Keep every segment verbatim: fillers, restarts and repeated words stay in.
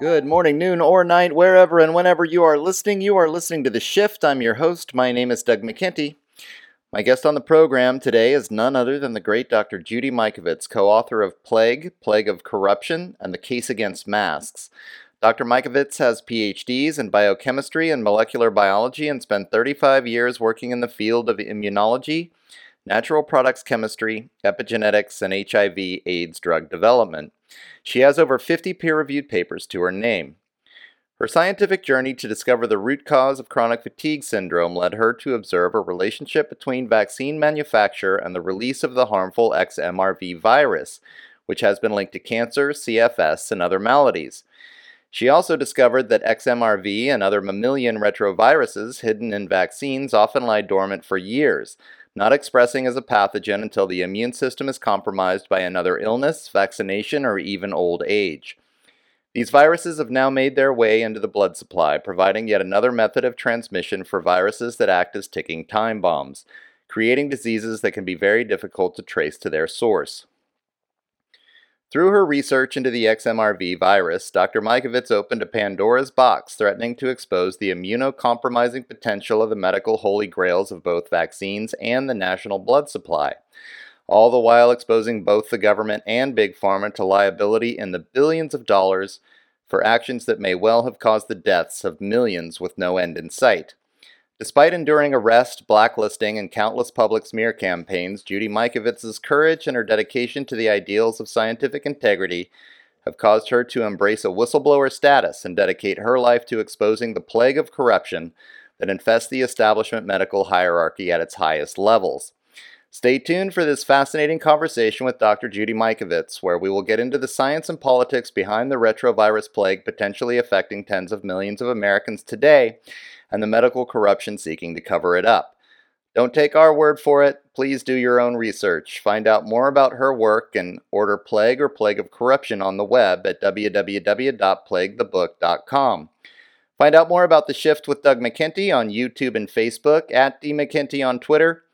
Good morning, noon, or night, wherever and whenever you are listening. You are listening to The Shift. I'm your host. My name is Doug McKenty. My guest on the program today is none other than the great Doctor Judy Mikovits, co-author of Plague, Plague of Corruption, and The Case Against Masks. Doctor Mikovits has P H Ds in biochemistry and molecular biology and spent thirty-five years working in the field of immunology, natural products chemistry, epigenetics, and H I V AIDS drug development. She has over fifty peer-reviewed papers to her name. Her scientific journey to discover the root cause of chronic fatigue syndrome led her to observe a relationship between vaccine manufacture and the release of the harmful X M R V virus, which has been linked to cancer, C F S, and other maladies. She also discovered that X M R V and other mammalian retroviruses hidden in vaccines often lie dormant for years, not expressing as a pathogen until the immune system is compromised by another illness, vaccination, or even old age. These viruses have now made their way into the blood supply, providing yet another method of transmission for viruses that act as ticking time bombs, creating diseases that can be very difficult to trace to their source. Through her research into the X M R V virus, Doctor Mikovits opened a Pandora's box, threatening to expose the immunocompromising potential of the medical holy grails of both vaccines and the national blood supply, all the while exposing both the government and Big Pharma to liability in the billions of dollars for actions that may well have caused the deaths of millions with no end in sight. Despite enduring arrest, blacklisting, and countless public smear campaigns, Judy Mikovits' courage and her dedication to the ideals of scientific integrity have caused her to embrace a whistleblower status and dedicate her life to exposing the plague of corruption that infests the establishment medical hierarchy at its highest levels. Stay tuned for this fascinating conversation with Doctor Judy Mikovits, where we will get into the science and politics behind the retrovirus plague potentially affecting tens of millions of Americans today, and the medical corruption seeking to cover it up. Don't take our word for it. Please do your own research. Find out more about her work and order Plague or Plague of Corruption on the web at w w w dot plague the book dot com. Find out more about The Shift with Doug McKenty on YouTube and Facebook, at d mckenty on Twitter,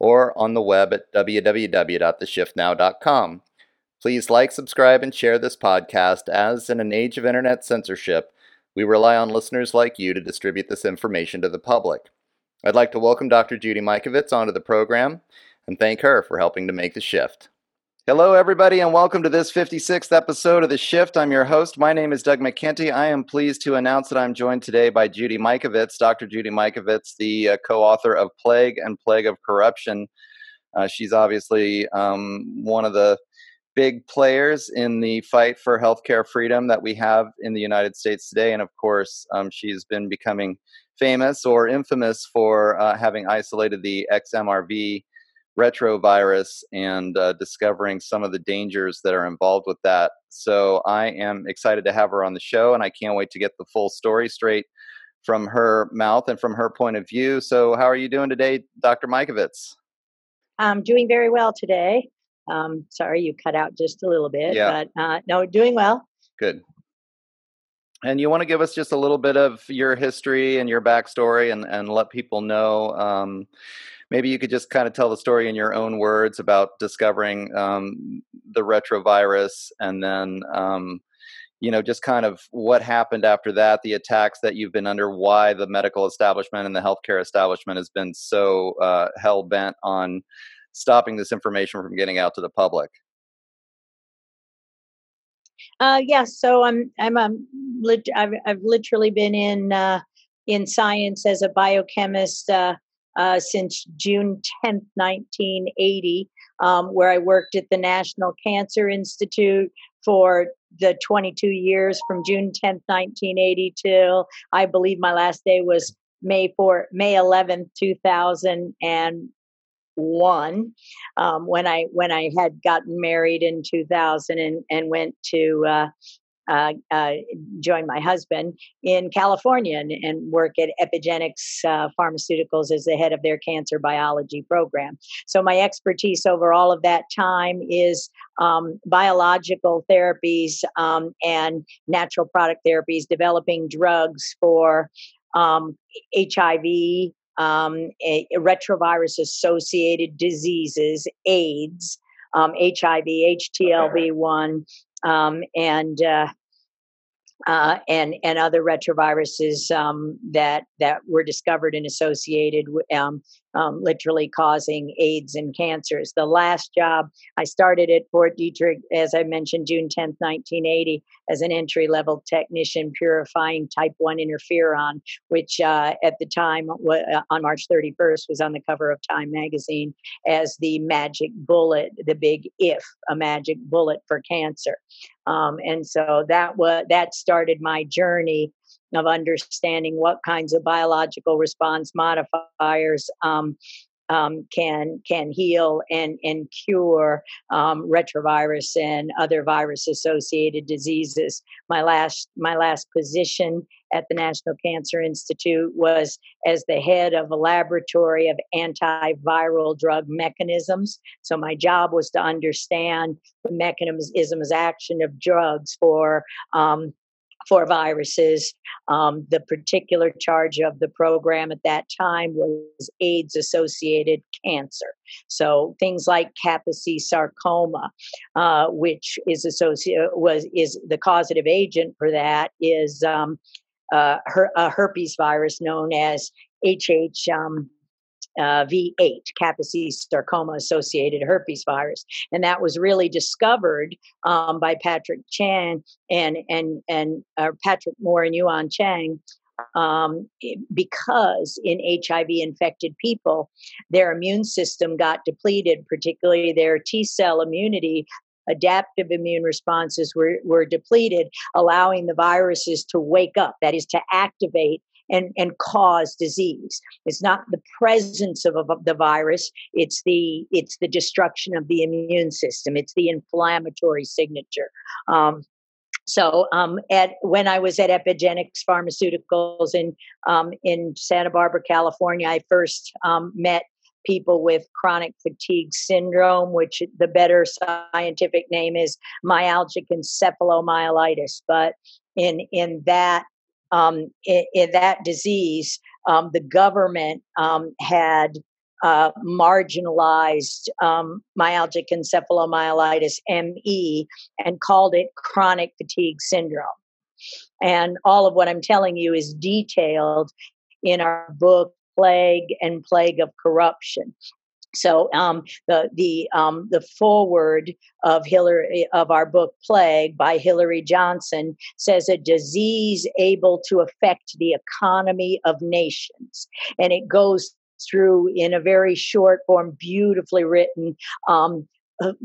or on the web at w w w dot the shift now dot com. Please like, subscribe, and share this podcast, as in an age of internet censorship, we rely on listeners like you to distribute this information to the public. I'd like to welcome Doctor Judy Mikovits onto the program and thank her for helping to make the shift. Hello, everybody, and welcome to this fifty-sixth episode of The Shift. I'm your host. My name is Doug McKenty. I am pleased to announce that I'm joined today by Judy Mikovits, Doctor Judy Mikovits, the uh, co-author of Plague and Plague of Corruption. Uh, she's obviously um, one of the big players in the fight for healthcare freedom that we have in the United States today. And of course, um, she's been becoming famous or infamous for uh, having isolated the X M R V retrovirus and uh, discovering some of the dangers that are involved with that. So I am excited to have her on the show, and I can't wait to get the full story straight from her mouth and from her point of view. So how are you doing today, Doctor Mikovits? I'm doing very well today. Um, sorry, you cut out just a little bit, yeah. but uh, no, doing well. Good. And you want to give us just a little bit of your history and your backstory and, and let people know, um, maybe you could just kind of tell the story in your own words about discovering um, the retrovirus and then, um, you know, just kind of what happened after that, the attacks that you've been under, why the medical establishment and the healthcare establishment has been so uh, hell-bent on stopping this information from getting out to the public. Uh, yes. Yeah, so I'm, I'm, um, lit- I've, I've literally been in, uh, in Science as a biochemist, uh, uh, since June tenth, nineteen eighty, um, where I worked at the National Cancer Institute for the twenty-two years from June tenth, nineteen eighty till I believe my last day was May fourth, May eleventh, two thousand one, um, when I, when I had gotten married in two thousand and, and went to, uh, Uh, uh, join my husband in California and, and work at Epigenics uh, Pharmaceuticals as the head of their cancer biology program. So my expertise over all of that time is um, biological therapies um, and natural product therapies, developing drugs for um, H I V, um, a, a retrovirus-associated diseases, AIDS, um, H I V, H T L V one, Um, and, uh, uh, and, and other retroviruses, um, that, that were discovered and associated with, um, um, literally causing AIDS and cancers. The last job I started at Fort Detrick, as I mentioned, June tenth, nineteen eighty, as an entry level technician purifying type one interferon, which, uh, at the time w- on March thirty-first was on the cover of Time Magazine as the magic bullet, the big if, a magic bullet for cancer. Um, and so that was, that started my journey of understanding what kinds of biological response modifiers um, um, can can heal and and cure um, retrovirus and other virus-associated diseases. My last my last position at the National Cancer Institute was as the head of a laboratory of antiviral drug mechanisms. So my job was to understand the mechanisms action of drugs for um, for viruses. Um, the particular charge of the program at that time was AIDS-associated cancer. So things like Kaposi sarcoma, uh, which is associated, was is the causative agent for that is um, uh, her, a herpes virus known as H H V six. Um, Uh, V eight, Kaposi sarcoma-associated herpes virus, and that was really discovered um, by Patrick Chan and and and uh, Patrick Moore and Yuan Chang, um, because in H I V-infected people, their immune system got depleted, particularly their T-cell immunity. Adaptive immune responses were were depleted, allowing the viruses to wake up. That is to activate. And, and cause disease. It's not the presence of, of the virus. It's the it's the destruction of the immune system. It's the inflammatory signature. Um, so, um, at when I was at Epigenics Pharmaceuticals in um, in Santa Barbara, California, I first um, met people with chronic fatigue syndrome, which the better scientific name is myalgic encephalomyelitis. But in in that. Um, in, in that disease, um, the government um, had uh, marginalized um, myalgic encephalomyelitis, M E, and called it chronic fatigue syndrome. And all of what I'm telling you is detailed in our book, Plague and Plague of Corruption. So um, the the um, the foreword of Hillary of our book Plague by Hillary Johnson says a disease able to affect the economy of nations, and it goes through in a very short form, beautifully written. Um,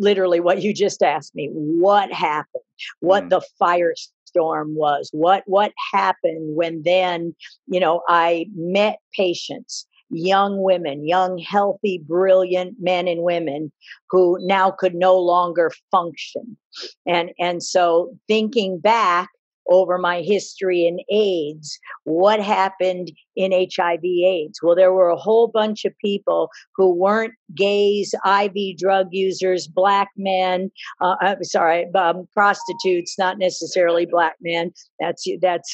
literally, what you just asked me: what happened? What mm. the fire storm was? What what happened when then you know I met patients. Young women, young, healthy, brilliant men and women who now could no longer function. And, and so thinking back over my history in AIDS, what happened in H I V AIDS? Well, there were a whole bunch of people who weren't gays, I V drug users, black men, uh, I'm sorry, um, prostitutes, not necessarily black men. That's, that's,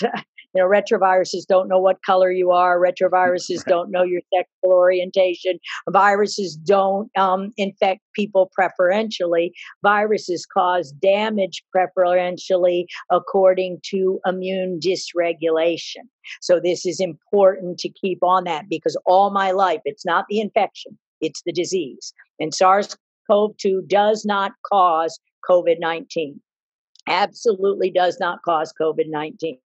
You know, retroviruses don't know what color you are. Retroviruses don't know your sexual orientation. Viruses don't um, infect people preferentially. Viruses cause damage preferentially according to immune dysregulation. So this is important to keep on that because all my life, it's not the infection, it's the disease. And SARS-C o V two does not cause COVID nineteen. absolutely does not cause COVID nineteen.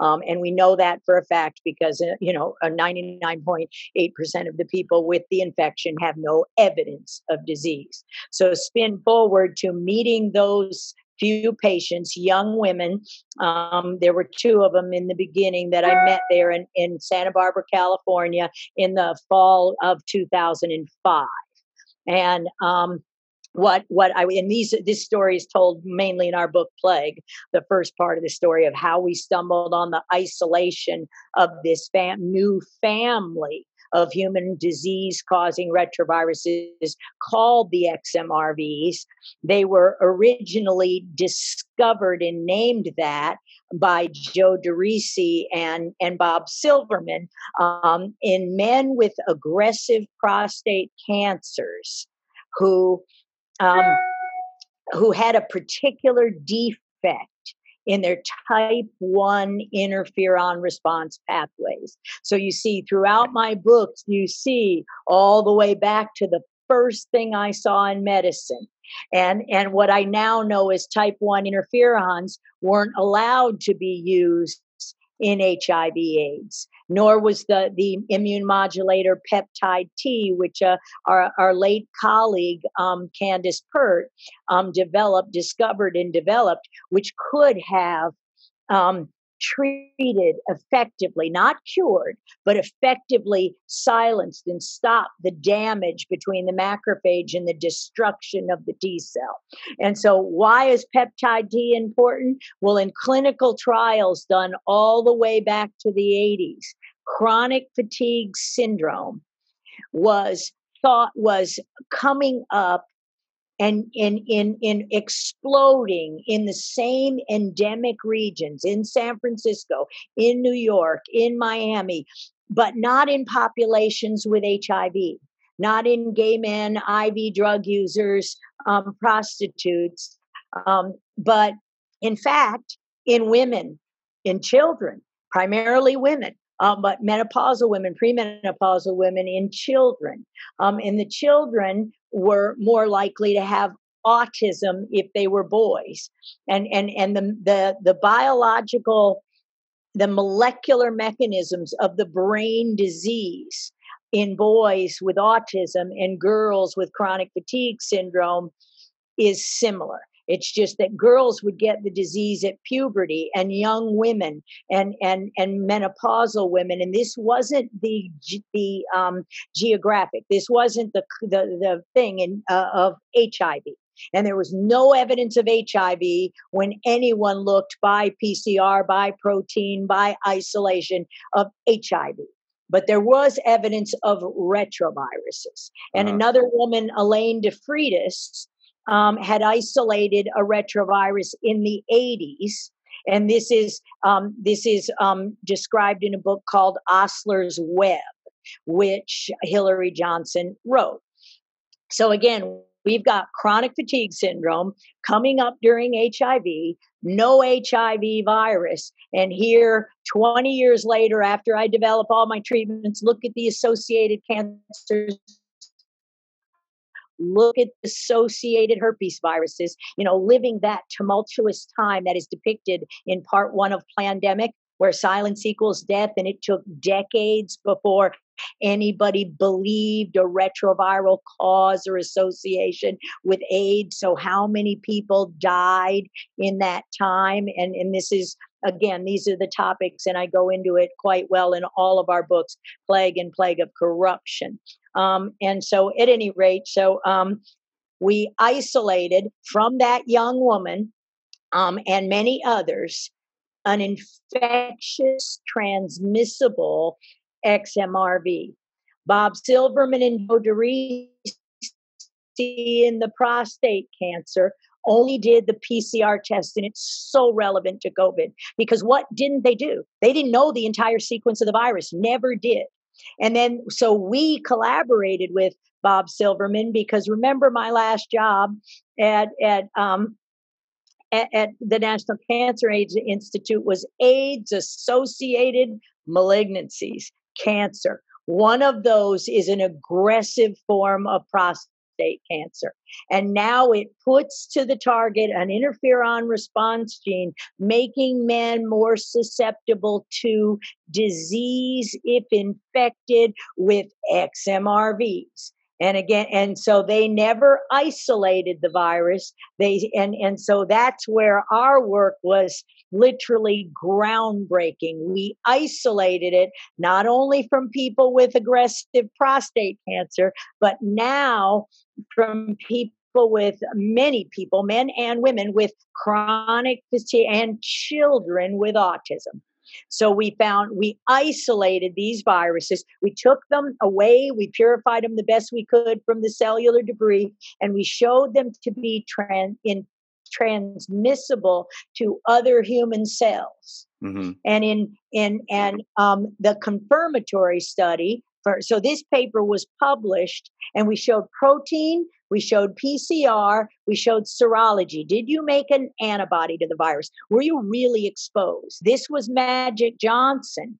Um, and we know that for a fact because, you know, ninety-nine point eight percent of the people with the infection have no evidence of disease. So spin forward to meeting those few patients, young women. Um, there were two of them in the beginning that I met there in, in Santa Barbara, California, in the fall of two thousand five. And um, What what I and these this story is told mainly in our book Plague, the first part of the story of how we stumbled on the isolation of this fam, new family of human disease-causing retroviruses called the X M R Vs. They were originally discovered and named that by Joe DeRisi and, and Bob Silverman um, in men with aggressive prostate cancers who. Um, who had a particular defect in their type one interferon response pathways. So you see throughout my books, you see all the way back to the first thing I saw in medicine. And, and what I now know is type one interferons weren't allowed to be used in H I V AIDS, nor was the, the immune modulator peptide T, which uh, our, our late colleague, um, Candace Pert, um, developed, discovered and developed, which could have um, treated effectively, not cured, but effectively silenced and stopped the damage between the macrophage and the destruction of the T cell. And so why is peptide T important? Well, in clinical trials done all the way back to the eighties, chronic fatigue syndrome was thought was coming up and in, in, in exploding in the same endemic regions, in San Francisco, in New York, in Miami, but not in populations with H I V, not in gay men, I V drug users, um, prostitutes, um, but in fact, in women, in children, primarily women. Um, but menopausal women, premenopausal women, and children. Um, and the children were more likely to have autism if they were boys. And and and the the the biological, the molecular mechanisms of the brain disease in boys with autism and girls with chronic fatigue syndrome is similar. It's just that girls would get the disease at puberty and young women and and and menopausal women. And this wasn't the the um, geographic. This wasn't the the, the thing in, uh, of H I V. And there was no evidence of H I V when anyone looked by P C R, by protein, by isolation of H I V. But there was evidence of retroviruses. And uh-huh. Another woman, Elaine DeFreitas, Um, had isolated a retrovirus in the eighties, and this is um, this is um, described in a book called Osler's Web, which Hillary Johnson wrote. So again, we've got chronic fatigue syndrome coming up during H I V, no H I V virus. And here, twenty years later, after I develop all my treatments, look at the associated cancers, look at associated herpes viruses, you know, living that tumultuous time that is depicted in part one of Plandemic, where silence equals death. And it took decades before anybody believed a retroviral cause or association with AIDS. So how many people died in that time? And, and this is, again, these are the topics, and I go into it quite well in all of our books, Plague and Plague of Corruption. Um, and so at any rate, so um, we isolated from that young woman um, and many others an infectious, transmissible X M R V. Bob Silverman and Joe DeRisi in the prostate cancer only did the P C R test, and it's so relevant to COVID because what didn't they do? They didn't know the entire sequence of the virus, never did. And then, so we collaborated with Bob Silverman because remember my last job at at um, at, at the National Cancer Institute was AIDS-associated malignancies, cancer. One of those is an aggressive form of prostate prostate cancer. And now it puts to the target an interferon response gene, making men more susceptible to disease if infected with X M R Vs. And again, and so they never isolated the virus. They and, and so that's where our work was literally groundbreaking. We isolated it not only from people with aggressive prostate cancer, but now from people with many people, men and women with chronic fatigue and children with autism. So we found, we isolated these viruses, we took them away, we purified them the best we could from the cellular debris, and we showed them to be trans, in, transmissible to other human cells. Mm-hmm. And in, in and um, the confirmatory study, for, so this paper was published, and we showed protein, we showed P C R, we showed serology. Did you make an antibody to the virus? Were you really exposed? This was Magic Johnson.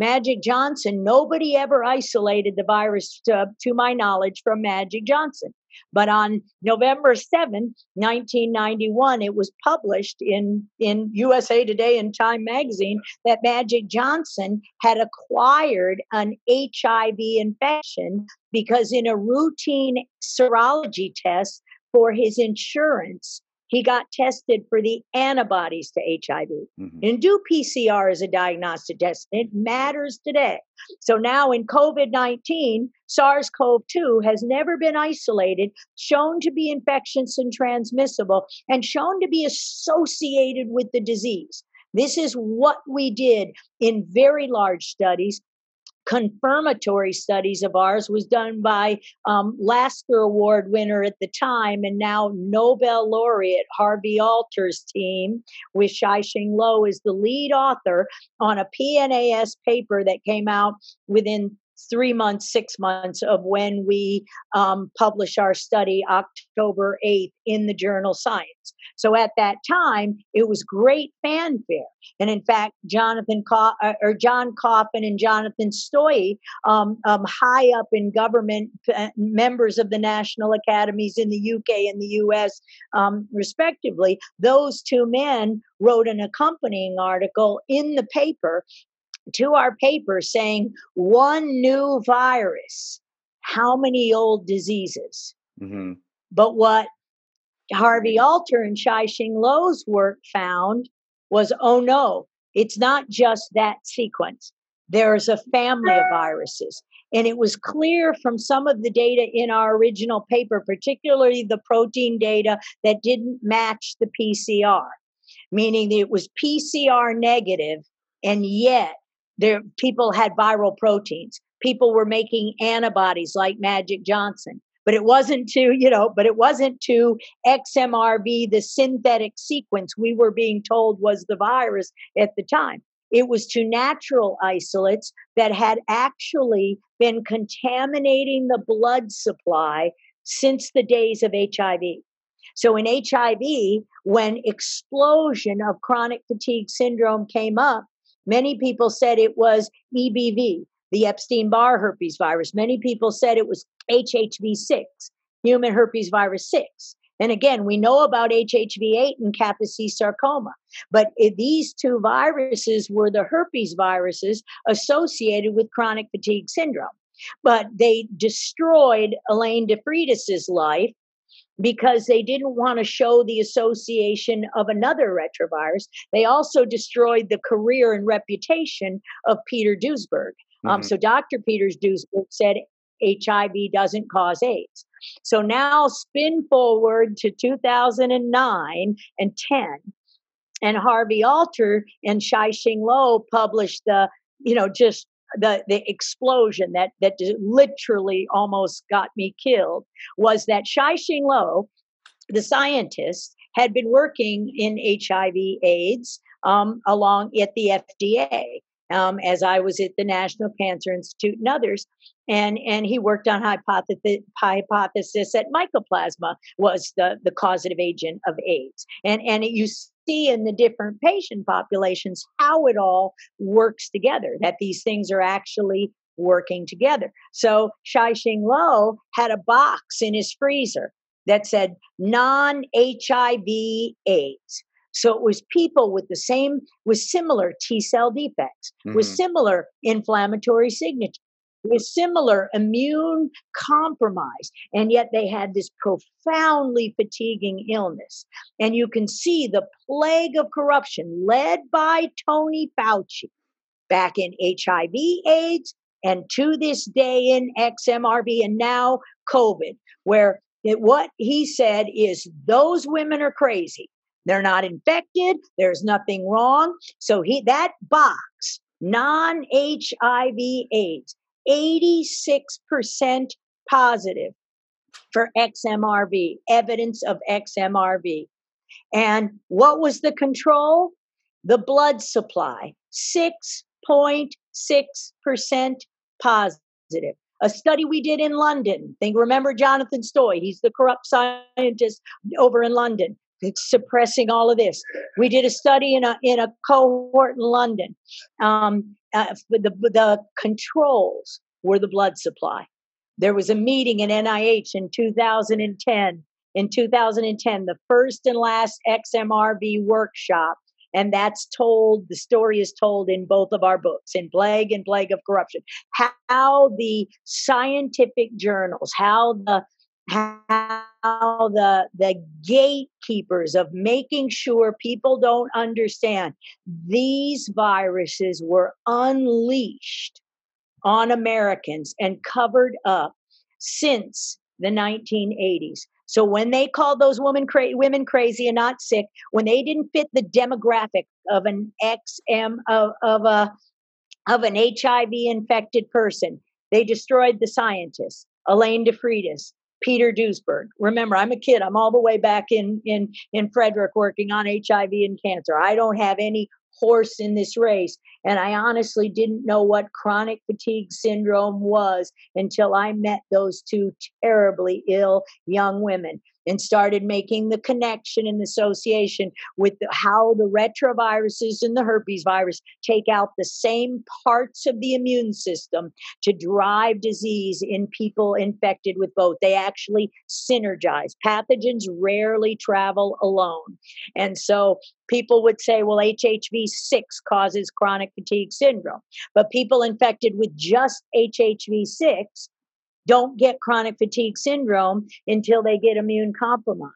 Magic Johnson, nobody ever isolated the virus, to, to my knowledge, from Magic Johnson. But on November seventh, nineteen ninety-one, it was published in, in U S A Today and Time Magazine that Magic Johnson had acquired an H I V infection because in a routine serology test for his insurance, he got tested for the antibodies to H I V. Mm-hmm. And do P C R as a diagnostic test. It matters today. So now in COVID nineteen, SARS CoV two has never been isolated, shown to be infectious and transmissible, and shown to be associated with the disease. This is what we did in very large studies. Confirmatory studies of ours was done by um, Lasker Award winner at the time and now Nobel laureate Harvey Alter's team, with Shyh-Ching Lo as the lead author on a P N A S paper that came out within three months, six months of when we um, published our study, October eighth, in the journal Science. So at that time, it was great fanfare. And in fact, Jonathan Co- or John Coffin and Jonathan Stoye, um, um, high up in government, uh, members of the national academies in the U K and the U S, um, respectively, those two men wrote an accompanying article in the paper to our paper saying, one new virus, how many old diseases? Mm-hmm. But what Harvey Alter and Shyh-Ching Lo's work found was, oh no, it's not just that sequence. There's a family of viruses. And it was clear from some of the data in our original paper, particularly the protein data that didn't match the P C R, meaning that it was P C R negative, and yet there, people had viral proteins. People were making antibodies like Magic Johnson, but it wasn't to, you know, but it wasn't to X M R V, the synthetic sequence we were being told was the virus at the time. It was to natural isolates that had actually been contaminating the blood supply since the days of H I V. So in H I V, when explosion of chronic fatigue syndrome came up, many people said it was E B V, the Epstein-Barr herpes virus. Many people said it was H H V six, human herpes virus six. And again, we know about H H V eight and Kaposi sarcoma. But these two viruses were the herpes viruses associated with chronic fatigue syndrome. But they destroyed Elaine DeFreitas' life because they didn't want to show the association of another retrovirus. They also destroyed the career and reputation of Peter Duesberg. Mm-hmm. Um, so Doctor Peter Duesberg said H I V doesn't cause AIDS. So now spin forward to two thousand nine and ten, and Harvey Alter and Shyh-Ching Lo published the, you know, just The, the explosion that, that literally almost got me killed, was that Shyh-Ching Lo, the scientist, had been working in H I V AIDS um, along at the F D A, um, as I was at the National Cancer Institute and others. And, and he worked on hypothesis, hypothesis that mycoplasma was the, the causative agent of AIDS. And, and it used in the different patient populations how it all works together, that these things are actually working together. So Shyh-Ching Lo had a box in his freezer that said non H I V AIDS. So it was people with the same, with similar T cell defects, mm-hmm. with similar inflammatory signatures, with similar immune compromise, and yet they had this profoundly fatiguing illness. And you can see the plague of corruption led by Tony Fauci back in H I V AIDS and to this day in X M R V and now COVID, where it, what he said is those women are crazy. They're not infected. There's nothing wrong. So he, that box, non H I V AIDS, eighty-six percent positive for X M R V, evidence of X M R V. And what was the control? The blood supply, six point six percent positive. A study we did in London, think, remember Jonathan Stoy, he's the corrupt scientist over in London, it's suppressing all of this. We did a study in a in a cohort in London. Um, uh, the the controls were the blood supply. There was a meeting in N I H in two thousand ten. In two thousand ten, the first and last X M R V workshop, and that's told. The story is told in both of our books, in Plague and Plague of Corruption. How the scientific journals, how the how the the gatekeepers of making sure people don't understand these viruses were unleashed on Americans and covered up since the nineteen eighties. So when they called those women, cra- women crazy and not sick, when they didn't fit the demographic of an X M of, of a of an H I V infected person, they destroyed the scientists, Elaine DeFreitas, Peter Duesberg. Remember, I'm a kid. I'm all the way back in, in, in Frederick working on H I V and cancer. I don't have any horse in this race. And I honestly didn't know what chronic fatigue syndrome was until I met those two terribly ill young women and started making the connection and the association with the, how the retroviruses and the herpes virus take out the same parts of the immune system to drive disease in people infected with both. They actually synergize. Pathogens rarely travel alone. And so people would say, well, H H V six causes chronic fatigue syndrome. But people infected with just H H V six don't get chronic fatigue syndrome until they get immune compromise.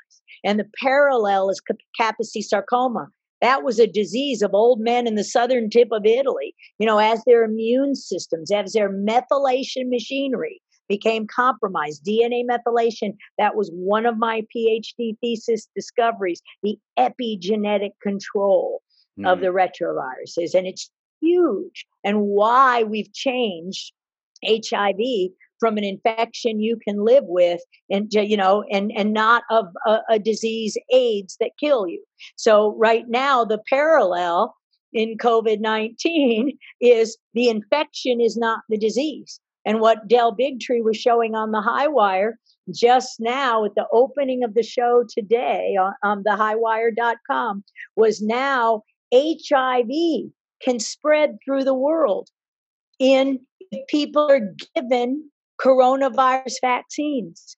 And the parallel is Kaposi sarcoma. That was a disease of old men in the southern tip of Italy. You know, as their immune systems, as their methylation machinery became compromised, D N A methylation, that was one of my PhD thesis discoveries, the epigenetic control mm-hmm. of the retroviruses. And it's huge. And why we've changed H I V from an infection you can live with, and you know, and and not of a, a disease AIDS that kill you. So right now, the parallel in COVID nineteen is the infection is not the disease. And what Del Bigtree was showing on the High Wire just now at the opening of the show today on, on the high wire dot com was now H I V can spread through the world in if people are given coronavirus vaccines.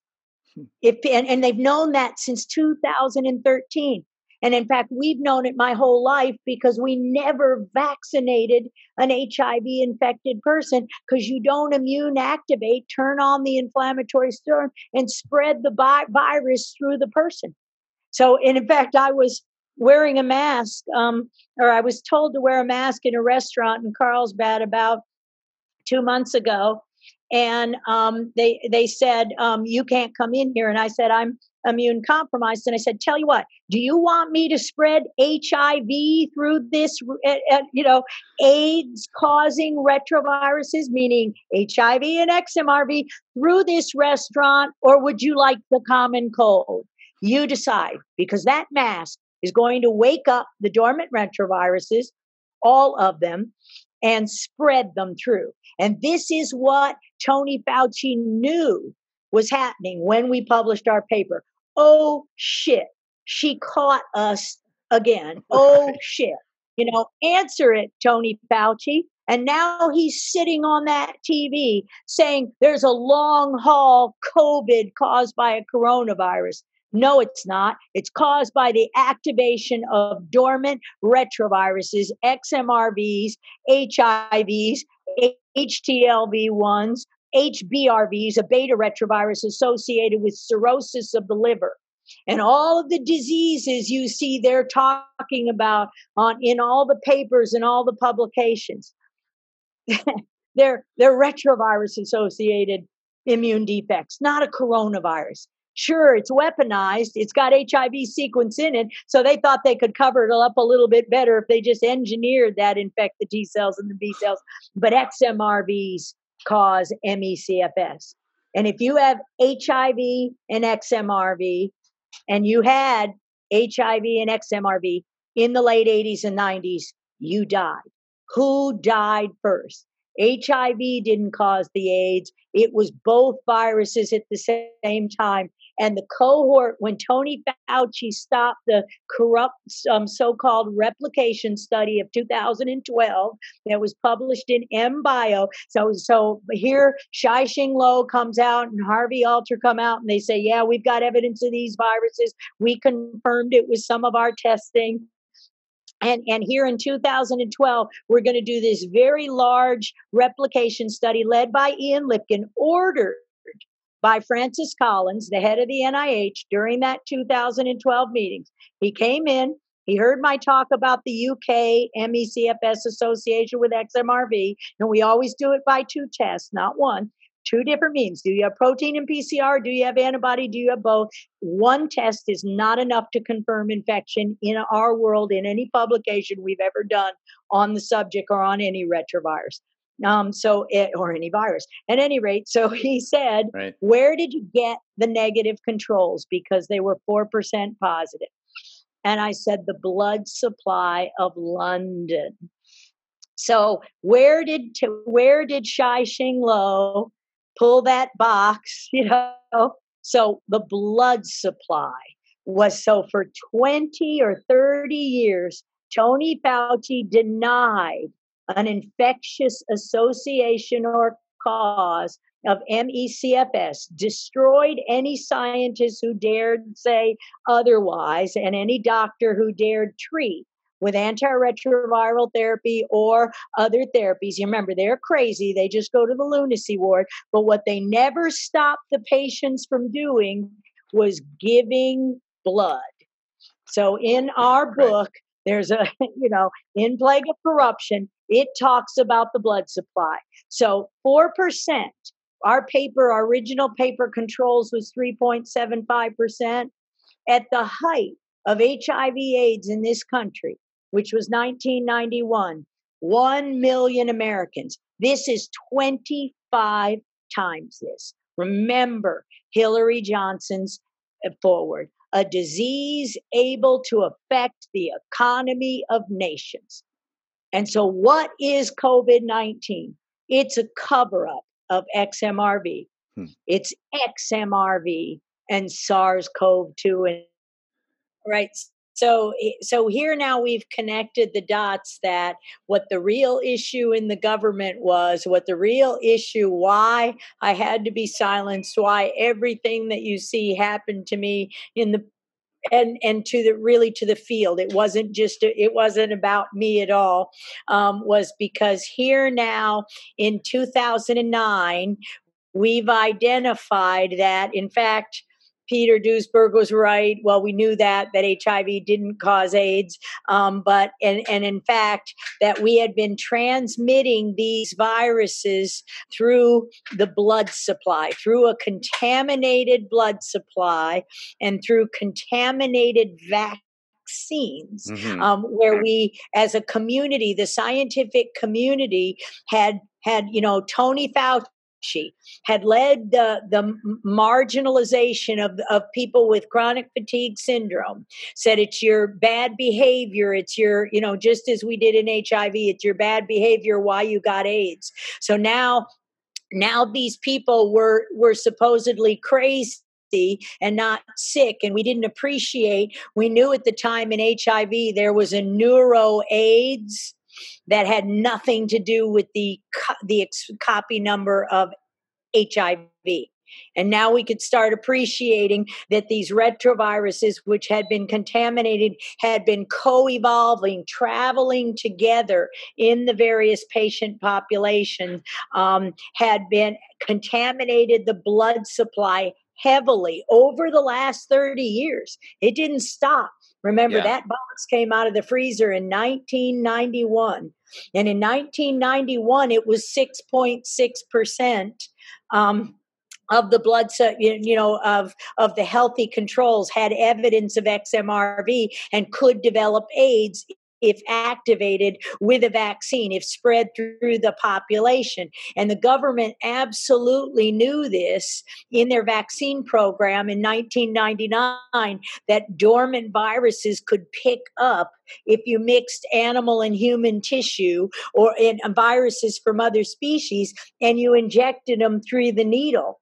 If, and, and they've known that since two thousand thirteen. And in fact, we've known it my whole life because we never vaccinated an H I V infected person because you don't immune activate, turn on the inflammatory storm and spread the bi- virus through the person. So, and in fact, I was wearing a mask um, or I was told to wear a mask in a restaurant in Carlsbad about two months ago. And um, they they said, um, you can't come in here. And I said, I'm immune compromised. And I said, tell you what, do you want me to spread H I V through this, uh, uh, you know, AIDS causing retroviruses, meaning H I V and X M R V through this restaurant? Or would you like the common cold? You decide, because that mask is going to wake up the dormant retroviruses, all of them, and spread them through. And this is what Tony Fauci knew was happening when we published our paper. Oh, shit. She caught us again. Oh, shit. You know, answer it, Tony Fauci. And now he's sitting on that T V saying there's a long haul COVID caused by a coronavirus. No, it's not. It's caused by the activation of dormant retroviruses, X M R Vs, H I Vs, H T L V ones, H B R Vs, a beta retrovirus associated with cirrhosis of the liver. And all of the diseases you see they're talking about on in all the papers and all the publications. they're, they're retrovirus-associated immune defects, not a coronavirus. Sure, it's weaponized. It's got H I V sequence in it, so they thought they could cover it up a little bit better if they just engineered that, infect the T cells and the B cells. But X M R Vs cause M E C F S. And if you have H I V and X M R V, and you had H I V and X M R V in the late eighties and nineties, you died. Who died first? H I V didn't cause the AIDS. It was both viruses at the same time. And the cohort, when Tony Fauci stopped the corrupt um, so-called replication study of two thousand twelve that was published in M Bio. So, so here Shyh-Ching Lo comes out and Harvey Alter come out and they say, yeah, we've got evidence of these viruses. We confirmed it with some of our testing. And, and here in two thousand twelve, we're going to do this very large replication study led by Ian Lipkin, ordered by Francis Collins, the head of the N I H, during that two thousand twelve meetings. He came in, he heard my talk about the U K M E C F S association with X M R V, and we always do it by two tests, not one. Two different means. Do you have protein and P C R? Do you have antibody? Do you have both? One test is not enough to confirm infection in our world in any publication we've ever done on the subject or on any retrovirus. Um, so it, or any virus. At any rate, so he said, right. Where did you get the negative controls? Because they were four percent positive. And I said, the blood supply of London. So where did to, where did Shyh-Ching Lo pull that box, you know? So the blood supply was, so for twenty or thirty years, Tony Fauci denied an infectious association or cause of M E C F S, destroyed any scientist who dared say otherwise, and any doctor who dared treat with antiretroviral therapy or other therapies. You remember, they're crazy. They just go to the lunacy ward. But what they never stopped the patients from doing was giving blood. So in our book, there's a, you know, in Plague of Corruption, it talks about the blood supply. So four percent, our paper, our original paper controls was three point seven five percent. At the height of H I V AIDS in this country, which was nineteen ninety-one, one million Americans. This is twenty-five times this. Remember Hillary Johnson's forward, a disease able to affect the economy of nations. And so what is COVID nineteen? It's a cover-up of X M R V. Hmm. It's X M R V and SARS CoV two. And right. So, so here now we've connected the dots that what the real issue in the government was, what the real issue, why I had to be silenced, why everything that you see happened to me in the, and, and to the, really to the field, it wasn't just, it wasn't about me at all, um, was because here now in two thousand nine, we've identified that, in fact, Peter Duesberg was right. Well, we knew that, that H I V didn't cause AIDS. Um, but, and, and in fact, that we had been transmitting these viruses through the blood supply, through a contaminated blood supply and through contaminated vaccines. vaccines, mm-hmm. um, where we, as a community, the scientific community had, had, you know, Tony Fauci had led the, the marginalization of, of people with chronic fatigue syndrome, said it's your bad behavior, it's your, you know, just as we did in H I V, it's your bad behavior why you got AIDS. So now, now these people were, were supposedly crazy and not sick, and we didn't appreciate, we knew at the time in H I V there was a neuro-AIDS that had nothing to do with the co- the ex- copy number of H I V. And now we could start appreciating that these retroviruses, which had been contaminated, had been co-evolving, traveling together in the various patient populations, um, had been contaminated the blood supply heavily over the last thirty years. It didn't stop. Remember, yeah. that box came out of the freezer in nineteen ninety-one. And in nineteen ninety-one, it was six point six percent. Um, of the blood, you know, of, of the healthy controls had evidence of X M R V and could develop AIDS if activated with a vaccine, if spread through the population. And the government absolutely knew this in their vaccine program in nineteen ninety-nine, that dormant viruses could pick up if you mixed animal and human tissue or in viruses from other species and you injected them through the needle.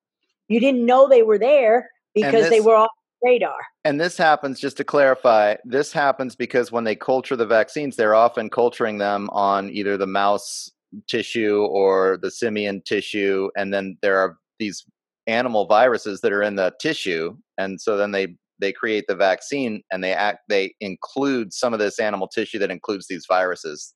You didn't know they were there because this, they were off the radar. And this happens, just to clarify, this happens because when they culture the vaccines, they're often culturing them on either the mouse tissue or the simian tissue. And then there are these animal viruses that are in the tissue. And so then they, they create the vaccine and they act, they include some of this animal tissue that includes these viruses.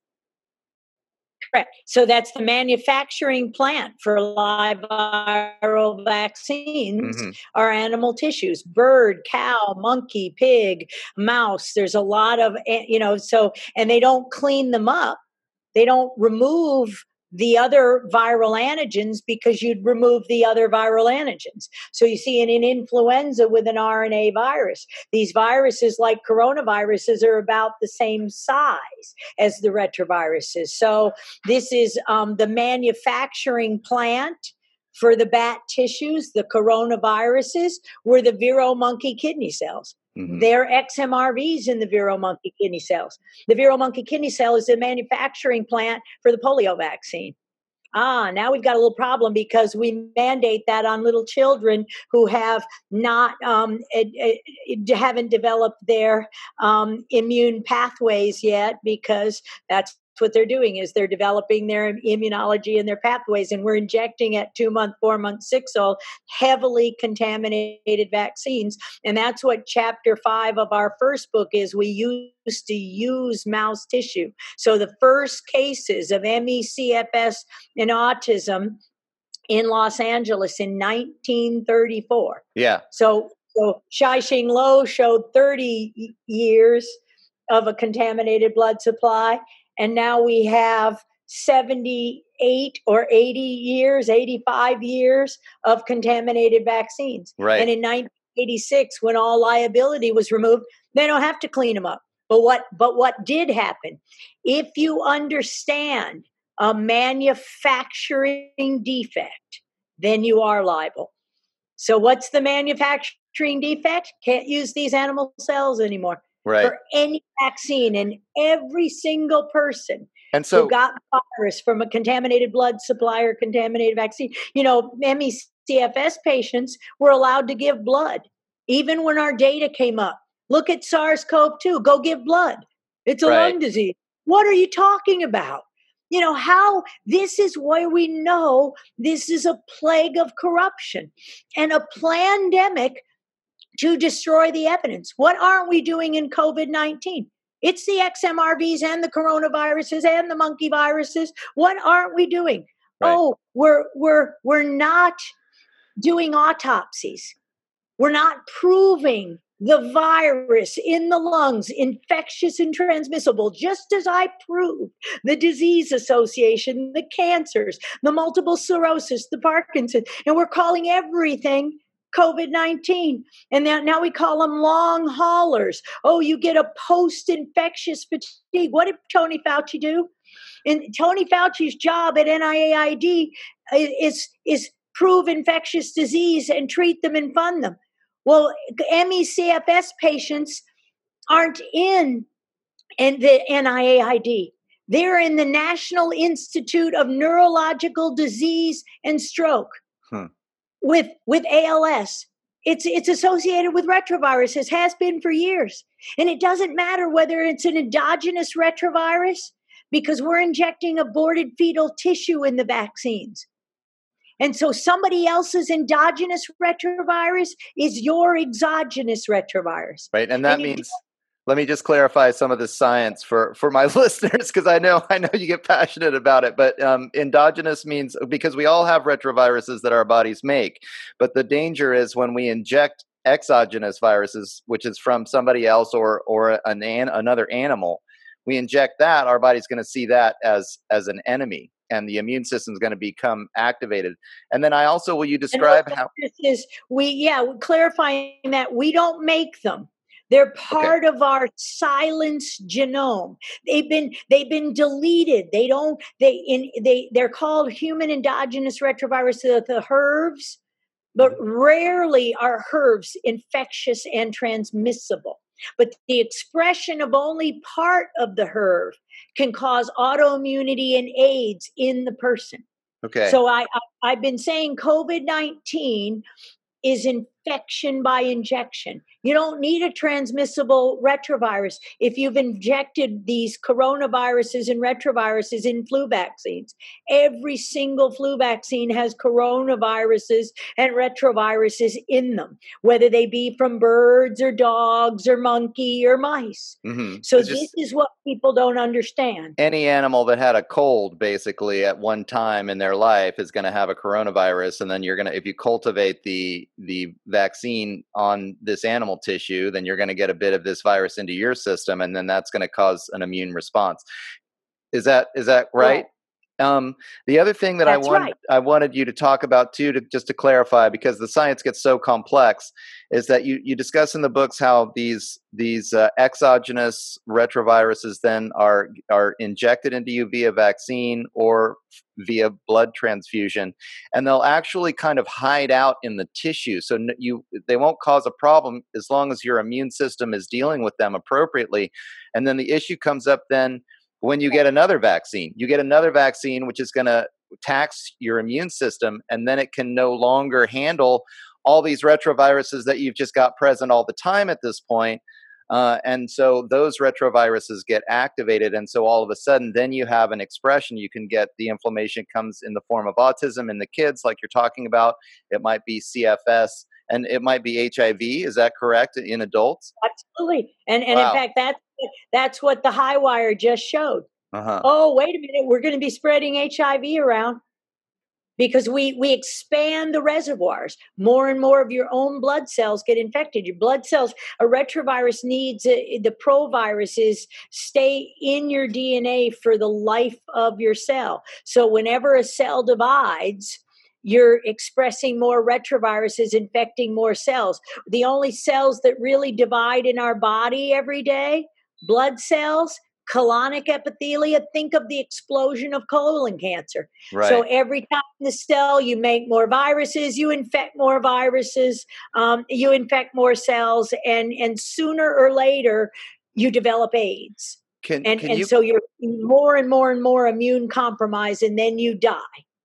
Correct. So that's the manufacturing plant for live viral vaccines, mm-hmm. are animal tissues, bird, cow, monkey, pig, mouse. There's a lot of, you know, so, and they don't clean them up. They don't remove the other viral antigens because you'd remove the other viral antigens. So you see in an influenza with an R N A virus, these viruses like coronaviruses are about the same size as the retroviruses. So this is um, the manufacturing plant for the bat tissues, the coronaviruses, were the vero monkey kidney cells. Mm-hmm. There are X M R Vs in the vero monkey kidney cells. The vero monkey kidney cell is the manufacturing plant for the polio vaccine. Ah, now we've got a little problem because we mandate that on little children who have not um, ed, ed, haven't developed their um, immune pathways yet, because that's what they're doing is they're developing their immunology and their pathways, and we're injecting at two month, four month, six old heavily contaminated vaccines. And that's what chapter five of our first book is. We used to use mouse tissue. So the first cases of M E, C F S, and autism in Los Angeles in nineteen thirty-four. Yeah. So, so Shyh-Ching Lo showed thirty years of a contaminated blood supply. And now we have seventy-eight or eighty years, eighty-five years of contaminated vaccines. Right. And in nineteen eighty-six, when all liability was removed, they don't have to clean them up. But what, but what did happen? If you understand a manufacturing defect, then you are liable. So what's the manufacturing defect? Can't use these animal cells anymore. Right. For any vaccine, and every single person and so, who got virus from a contaminated blood supply or contaminated vaccine, you know, M E, C F S patients were allowed to give blood. Even when our data came up, look at SARS-C o V two, go give blood. It's a right. lung disease. What are you talking about? You know, how this is why we know this is a plague of corruption and a pandemic to destroy the evidence. What aren't we doing in COVID nineteen? It's the X M R Vs and the coronaviruses and the monkey viruses. What aren't we doing? Right. Oh, we're we're we're not doing autopsies. We're not proving the virus in the lungs, infectious and transmissible, just as I proved the disease association, the cancers, the multiple sclerosis, the Parkinson's, and we're calling everything COVID nineteen. And now we call them long haulers. Oh, you get a post-infectious fatigue. What did Tony Fauci do? And Tony Fauci's job at N I A I D is, is prove infectious disease and treat them and fund them. Well, M E C F S patients aren't in, in the N I A I D. They're in the National Institute of Neurological Disease and Stroke. Huh. With with A L S, it's it's associated with retroviruses, has been for years. And it doesn't matter whether it's an endogenous retrovirus because we're injecting aborted fetal tissue in the vaccines. And so somebody else's endogenous retrovirus is your exogenous retrovirus. Right. And that and means, let me just clarify some of the science for, for my listeners, because I know I know you get passionate about it. But um, endogenous means, because we all have retroviruses that our bodies make. But the danger is when we inject exogenous viruses, which is from somebody else or, or an, an another animal, we inject that, our body's going to see that as, as an enemy. And the immune system is going to become activated. And then I also, will you describe how this is? We, yeah, clarifying that we don't make them. They're part okay. of our silenced genome. They've been they've been deleted. They don't they in they they're called human endogenous retrovirus, the, the H E R Vs, but rarely are H E R Vs infectious and transmissible. But the expression of only part of the H E R V can cause autoimmunity and AIDS in the person. Okay. So I, I, I've been saying COVID nineteen is infection by injection. You don't need a transmissible retrovirus if you've injected these coronaviruses and retroviruses in flu vaccines. Every single flu vaccine has coronaviruses and retroviruses in them, whether they be from birds or dogs or monkey or mice. Mm-hmm. So it's this is what people don't understand. Any animal that had a cold basically at one time in their life is going to have a coronavirus. And then you're going to, if you cultivate the, the vaccine on this animal, animal tissue, then you're going to get a bit of this virus into your system, and then that's going to cause an immune response. Is that is that right? Yeah. Um, the other thing that that's I wanted right. I wanted you to talk about too, to just to clarify, because the science gets so complex, is that you you discuss in the books how these these uh, exogenous retroviruses then are are injected into you via vaccine or via blood transfusion, and they'll actually kind of hide out in the tissue. So you, they won't cause a problem as long as your immune system is dealing with them appropriately. And then the issue comes up then when you get another vaccine. You get another vaccine, which is going to tax your immune system, and then it can no longer handle all these retroviruses that you've just got present all the time at this point. Uh, and so those retroviruses get activated. And so all of a sudden, then you have an expression. You can get the inflammation comes in the form of autism in the kids, like you're talking about. It might be C F S and it might be H I V. Is that correct, in adults? Absolutely. And and wow. in fact, that's, that's what the high wire just showed. Uh-huh. Oh, wait a minute. We're going to be spreading H I V around. Because we we expand the reservoirs. More and more of your own blood cells get infected. Your blood cells, a retrovirus needs, a, the proviruses stay in your D N A for the life of your cell. So whenever a cell divides, you're expressing more retroviruses, infecting more cells. The only cells that really divide in our body every day, blood cells, colonic epithelia. Think of the explosion of colon cancer. Right. So every time in the cell, you make more viruses, you infect more viruses, um, you infect more cells, and and sooner or later, you develop AIDS. Can, and can and you, so you're more and more and more immune compromised, and then you die.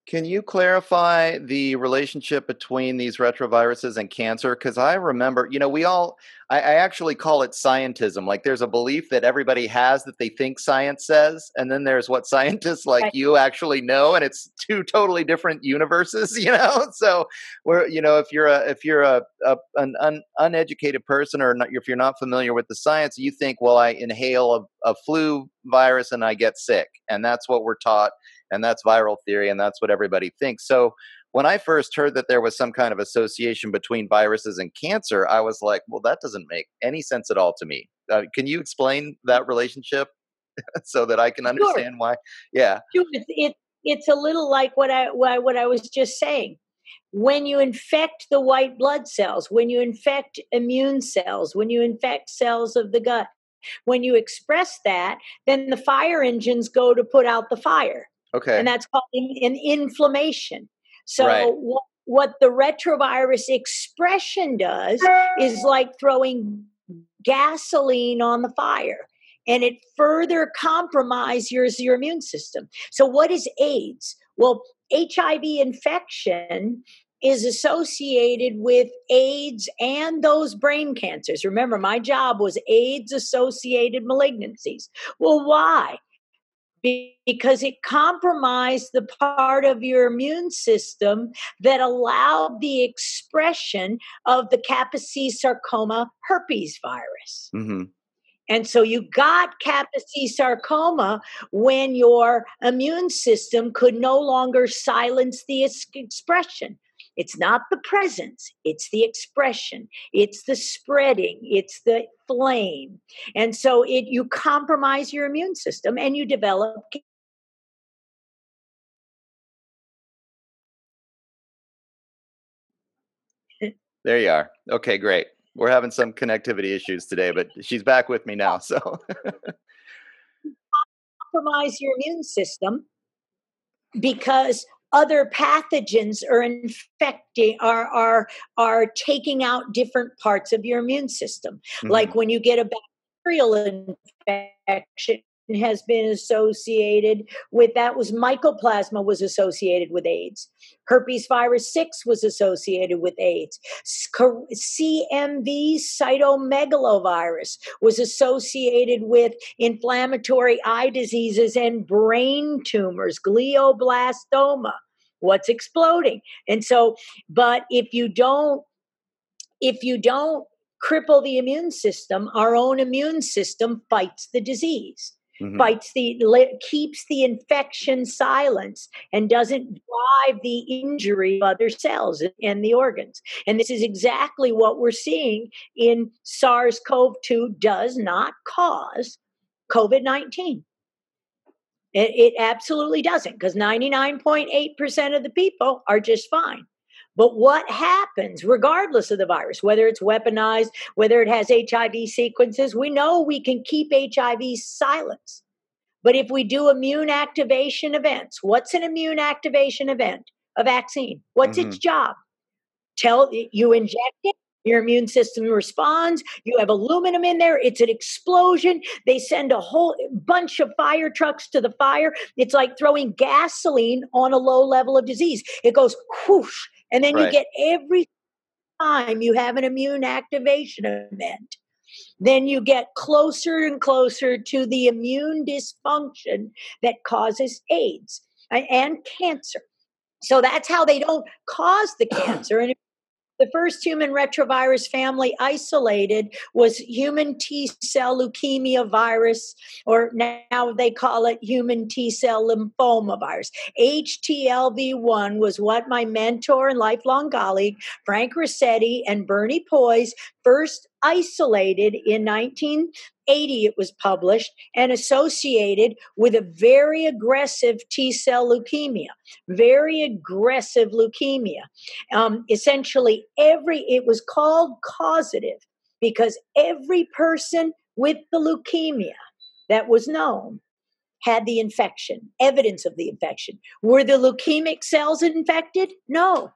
Can you clarify the relationship between these retroviruses and cancer? Because I remember, you know, we all, I, I actually call it scientism. Like there's a belief that everybody has that they think science says, and then there's what scientists like right. you actually know, and it's two totally different universes, you know? So we're, you know, if you're a, if you're a, a an un, uneducated person or not, if you're not familiar with the science, you think, well, I inhale a, a flu virus and I get sick. And that's what we're taught. And that's viral theory, and that's what everybody thinks. So when I first heard that there was some kind of association between viruses and cancer, I was like, well, that doesn't make any sense at all to me. Uh, can you explain that relationship so that I can understand sure. why? Yeah. It's, it, it's a little like what I, what I was just saying. When you infect the white blood cells, when you infect immune cells, when you infect cells of the gut, when you express that, then the fire engines go to put out the fire. Okay. And that's called an inflammation. So right. what, what the retrovirus expression does is like throwing gasoline on the fire, and it further compromises your, your immune system. So what is AIDS? Well, H I V infection is associated with AIDS and those brain cancers. Remember, my job was AIDS-associated malignancies. Well, why? because it compromised the part of your immune system that allowed the expression of the Kaposi sarcoma herpes virus. Mm-hmm. And so you got Kaposi sarcoma when your immune system could no longer silence the ex- expression. It's not the presence, it's the expression, it's the spreading, it's the flame. And so it you compromise your immune system and you develop There you are. Okay, great. We're having some connectivity issues today, but she's back with me now. So compromise your immune system because other pathogens are infecting, are are are taking out different parts of your immune system. Mm-hmm. Like when you get a bacterial infection, has been associated with that was mycoplasma was associated with AIDS. Herpes virus six was associated with AIDS. C M V cytomegalovirus was associated with inflammatory eye diseases and brain tumors, glioblastoma, what's exploding. And so, but if you don't, if you don't cripple the immune system, our own immune system fights the disease. Mm-hmm. Fights the keeps the infection silent and doesn't drive the injury of other cells and the organs. And this is exactly what we're seeing in SARS-C o V two does not cause COVID nineteen. It, it absolutely doesn't, because ninety-nine point eight percent of the people are just fine. But what happens, regardless of the virus, whether it's weaponized, whether it has H I V sequences, we know we can keep H I V silent. But if we do immune activation events, what's an immune activation event? A vaccine. What's mm-hmm. its job? Tell you inject it. Your immune system responds. You have aluminum in there. It's an explosion. They send a whole bunch of fire trucks to the fire. It's like throwing gasoline on a low level of disease. It goes whoosh. And then right. you get every time you have an immune activation event, then you get closer and closer to the immune dysfunction that causes AIDS and cancer. So that's how they don't cause the cancer. And the first human retrovirus family isolated was human T-cell leukemia virus, or now they call it human T-cell lymphoma virus. H T L V one was what my mentor and lifelong colleague, Frank Rossetti and Bernie Poise, first isolated in nineteen eighty, it was published, and associated with a very aggressive T-cell leukemia, very aggressive leukemia. Um, essentially, every it was called causative because every person with the leukemia that was known had the infection, evidence of the infection. Were the leukemic cells infected? No.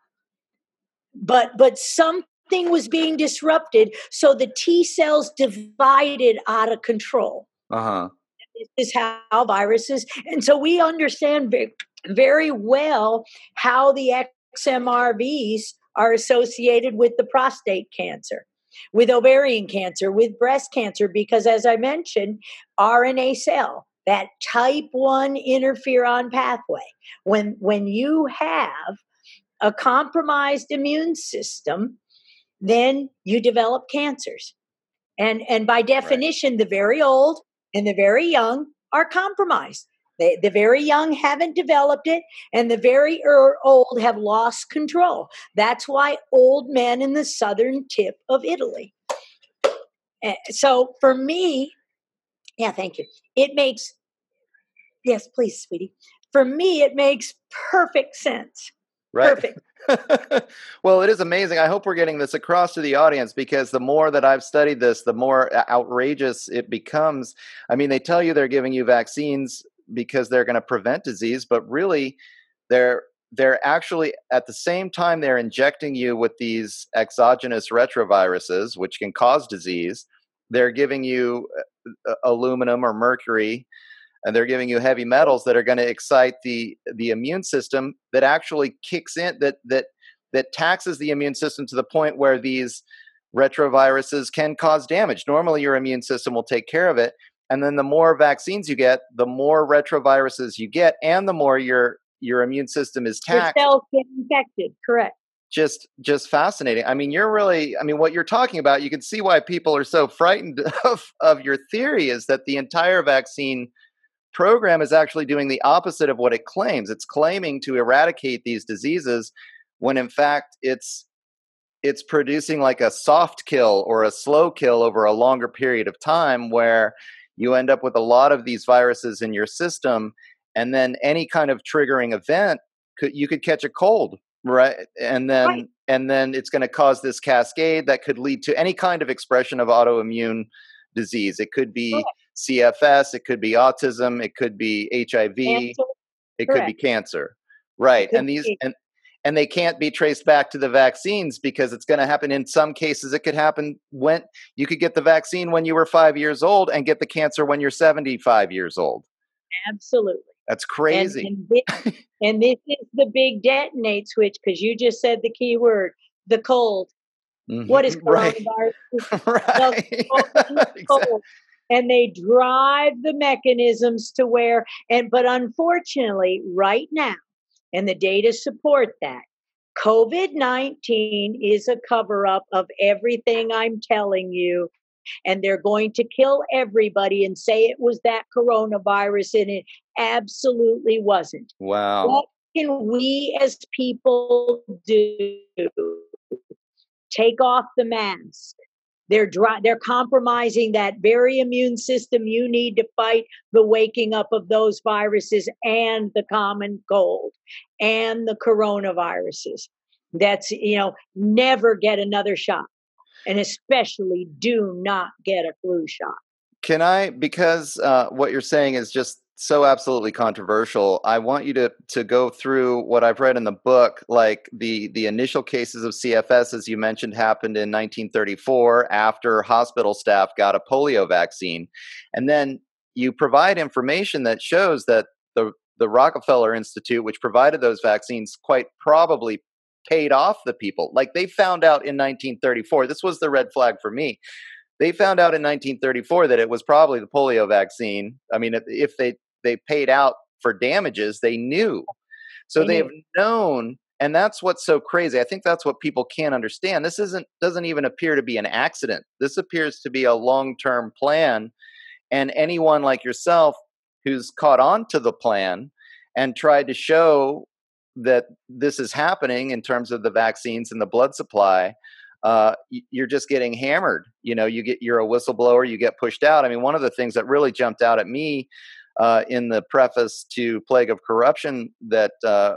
But, but some Thing was being disrupted, so the T cells divided out of control. Uh-huh. This is how viruses, and so we understand very well how the X M R Vs are associated with the prostate cancer, with ovarian cancer, with breast cancer, because as I mentioned, R N A cell, that type one interferon pathway. When when you have a compromised immune system, then you develop cancers. And and by definition, right. the very old and the very young are compromised. They, the very young haven't developed it, and the very er, old have lost control. That's why old men in the southern tip of Italy. Uh, so for me, yeah, thank you. It makes, yes, please, sweetie. For me, it makes perfect sense. Right. Perfect. Well, it is amazing. I hope we're getting this across to the audience, because the more that I've studied this, the more outrageous it becomes. I mean, they tell you they're giving you vaccines because they're going to prevent disease, but really they're they're actually at the same time they're injecting you with these exogenous retroviruses, which can cause disease. They're giving you aluminum or mercury, and they're giving you heavy metals that are going to excite the the immune system that actually kicks in, that that that taxes the immune system to the point where these retroviruses can cause damage. Normally, your immune system will take care of it. And then the more vaccines you get, the more retroviruses you get, and the more your your immune system is taxed. Your cells get infected, correct. Just just fascinating. I mean, you're really, I mean, what you're talking about, you can see why people are so frightened of, of your theory, is that the entire vaccine program is actually doing the opposite of what it claims. It's claiming to eradicate these diseases when in fact it's it's producing like a soft kill or a slow kill over a longer period of time, where you end up with a lot of these viruses in your system, and then any kind of triggering event, could, you could catch a cold, right? And then right. and then it's going to cause this cascade that could lead to any kind of expression of autoimmune disease. It could be correct. C F S, it could be autism, it could be H I V, cancer. It correct. Could be cancer, right? And these be. and and they can't be traced back to the vaccines, because it's going to happen. In some cases, it could happen when you could get the vaccine when you were five years old and get the cancer when you're seventy-five years old. Absolutely. That's crazy. And, and, this, and this is the big detonate switch, because you just said the key word, the cold. Mm-hmm. What is coronavirus? Right. Right. The cold, the cold. Exactly. And they drive the mechanisms to where, and but unfortunately, right now, and the data support that, COVID nineteen is a cover-up of everything I'm telling you. And they're going to kill everybody and say it was that coronavirus, and it absolutely wasn't. Wow. What can we as people do? Take off the mask. They're dry, they're compromising that very immune system you need to fight the waking up of those viruses and the common cold and the coronaviruses. That's, you know, never get another shot. And especially do not get a flu shot. Can I, because uh, what you're saying is just so absolutely controversial, I want you to to go through what I've read in the book, like the, the initial cases of C F S, as you mentioned, happened in nineteen thirty-four after hospital staff got a polio vaccine. And then you provide information that shows that the, the Rockefeller Institute, which provided those vaccines, quite probably paid off the people. Like, they found out in nineteen thirty-four, this was the red flag for me. They found out in nineteen thirty-four that it was probably the polio vaccine. I mean, if, if they, they paid out for damages, they knew. So they they've knew. known, and that's what's so crazy. I think that's what people can't understand. This isn't doesn't even appear to be an accident. This appears to be a long-term plan. And anyone like yourself who's caught on to the plan and tried to show that this is happening in terms of the vaccines and the blood supply, uh, you're just getting hammered. You know, you get, you're a whistleblower, you get pushed out. I mean, one of the things that really jumped out at me uh, in the preface to Plague of Corruption that uh,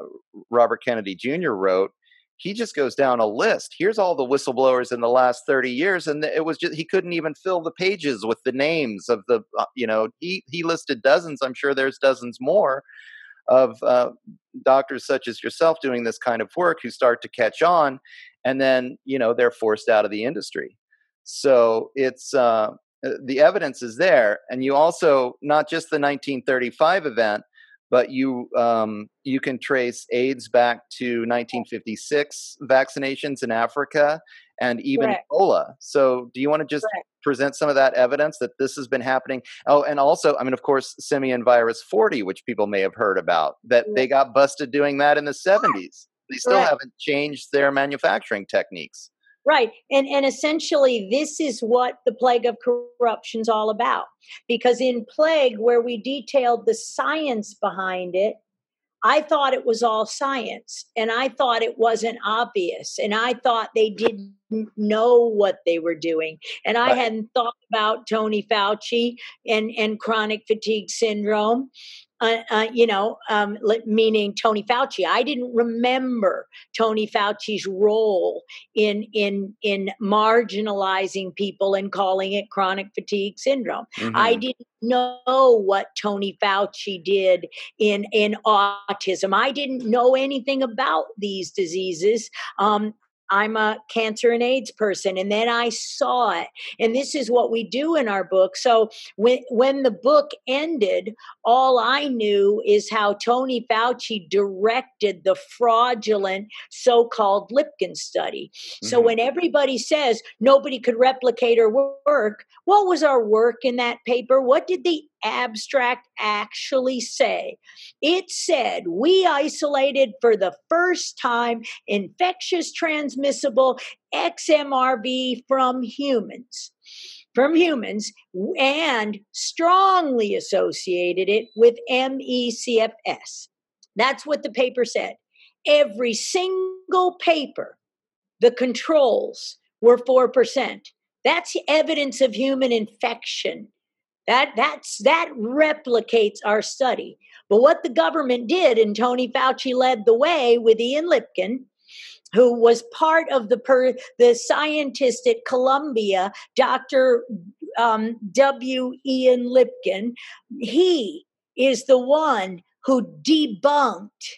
Robert Kennedy Junior wrote, he just goes down a list. Here's all the whistleblowers in the last thirty years. And it was just, he couldn't even fill the pages with the names of the, you know, he, he listed dozens. I'm sure there's dozens more of uh, doctors such as yourself doing this kind of work who start to catch on, and then, you know, they're forced out of the industry. So it's uh, the evidence is there. And you also, not just the nineteen thirty-five event, but you um, you can trace AIDS back to nineteen fifty-six vaccinations in Africa and even correct. Ebola. So do you want to just correct. Present some of that evidence that this has been happening? Oh, and also, I mean, of course, simian virus forty, which people may have heard about, that correct. They got busted doing that in the seventies. They still correct. Haven't changed their manufacturing techniques. Right. And, and essentially, this is what the Plague of Corruption is all about. Because in Plague, where we detailed the science behind it, I thought it was all science, and I thought it wasn't obvious, and I thought they didn't know what they were doing. And I right. hadn't thought about Tony Fauci and, and chronic fatigue syndrome. Uh, uh, you know, um, meaning Tony Fauci. I didn't remember Tony Fauci's role in in in marginalizing people and calling it chronic fatigue syndrome. Mm-hmm. I didn't know what Tony Fauci did in in autism. I didn't know anything about these diseases. Um, I'm a cancer and AIDS person. And then I saw it. And this is what we do in our book. So when, when the book ended, all I knew is how Tony Fauci directed the fraudulent so-called Lipkin study. Mm-hmm. So when everybody says nobody could replicate our work, what was our work in that paper? What did the abstract actually say? It said we isolated for the first time infectious transmissible X M R V from humans, from humans, and strongly associated it with M E C F S. That's what the paper said. Every single paper, the controls were four percent. That's evidence of human infection. That that's that replicates our study. But what the government did, and Tony Fauci led the way with Ian Lipkin, who was part of the per, the scientist at Columbia, Doctor Um, W. Ian Lipkin. He is the one who debunked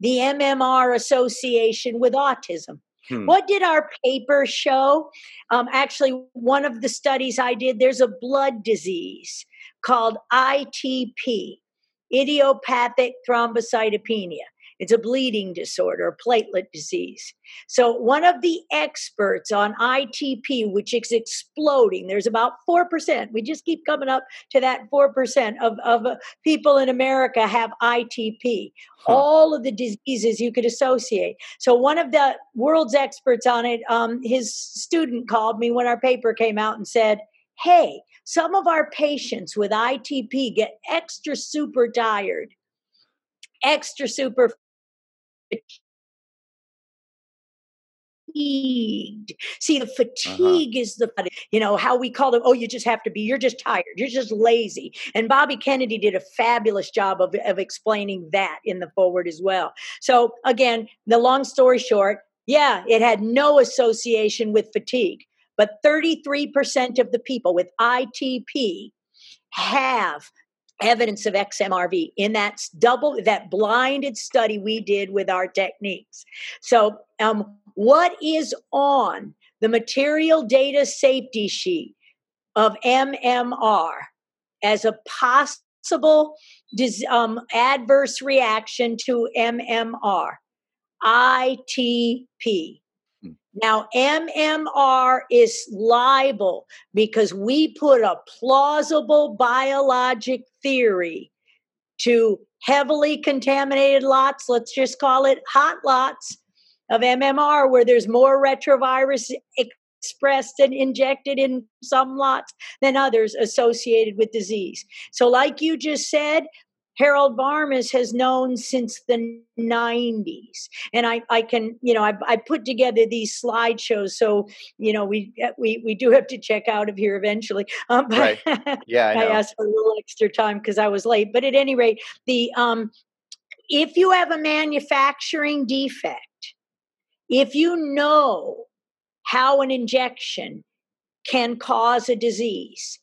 the M M R association with autism. Hmm. What did our paper show? Um, actually, one of the studies I did, there's a blood disease called I T P, idiopathic thrombocytopenia. It's a bleeding disorder, a platelet disease. So one of the experts on I T P, which is exploding, there's about four percent. We just keep coming up to that four percent of, of people in America have I T P, huh. all of the diseases you could associate. So one of the world's experts on it, um, his student called me when our paper came out and said, hey, some of our patients with I T P get extra super tired, extra super fatigued. See, the fatigue uh-huh. is the, you know, how we call them, oh, you just have to be, you're just tired, you're just lazy. And Bobby Kennedy did a fabulous job of, of explaining that in the foreword as well. So again, the long story short, yeah, it had no association with fatigue, but thirty-three percent of the people with I T P have evidence of X M R V in that double, that blinded study we did with our techniques. So um, what is on the material data safety sheet of M M R as a possible um, adverse reaction to M M R? I T P. Now, M M R is liable because we put a plausible biologic theory to heavily contaminated lots, let's just call it hot lots of M M R, where there's more retrovirus expressed and injected in some lots than others associated with disease. So like you just said, Harold Varmus has known since the nineties. And I, I can, you know, I, I put together these slideshows. So, you know, we we we do have to check out of here eventually. Um, but right. Yeah, I, I asked for a little extra time because I was late. But at any rate, the um, if you have a manufacturing defect, if you know how an injection can cause a disease,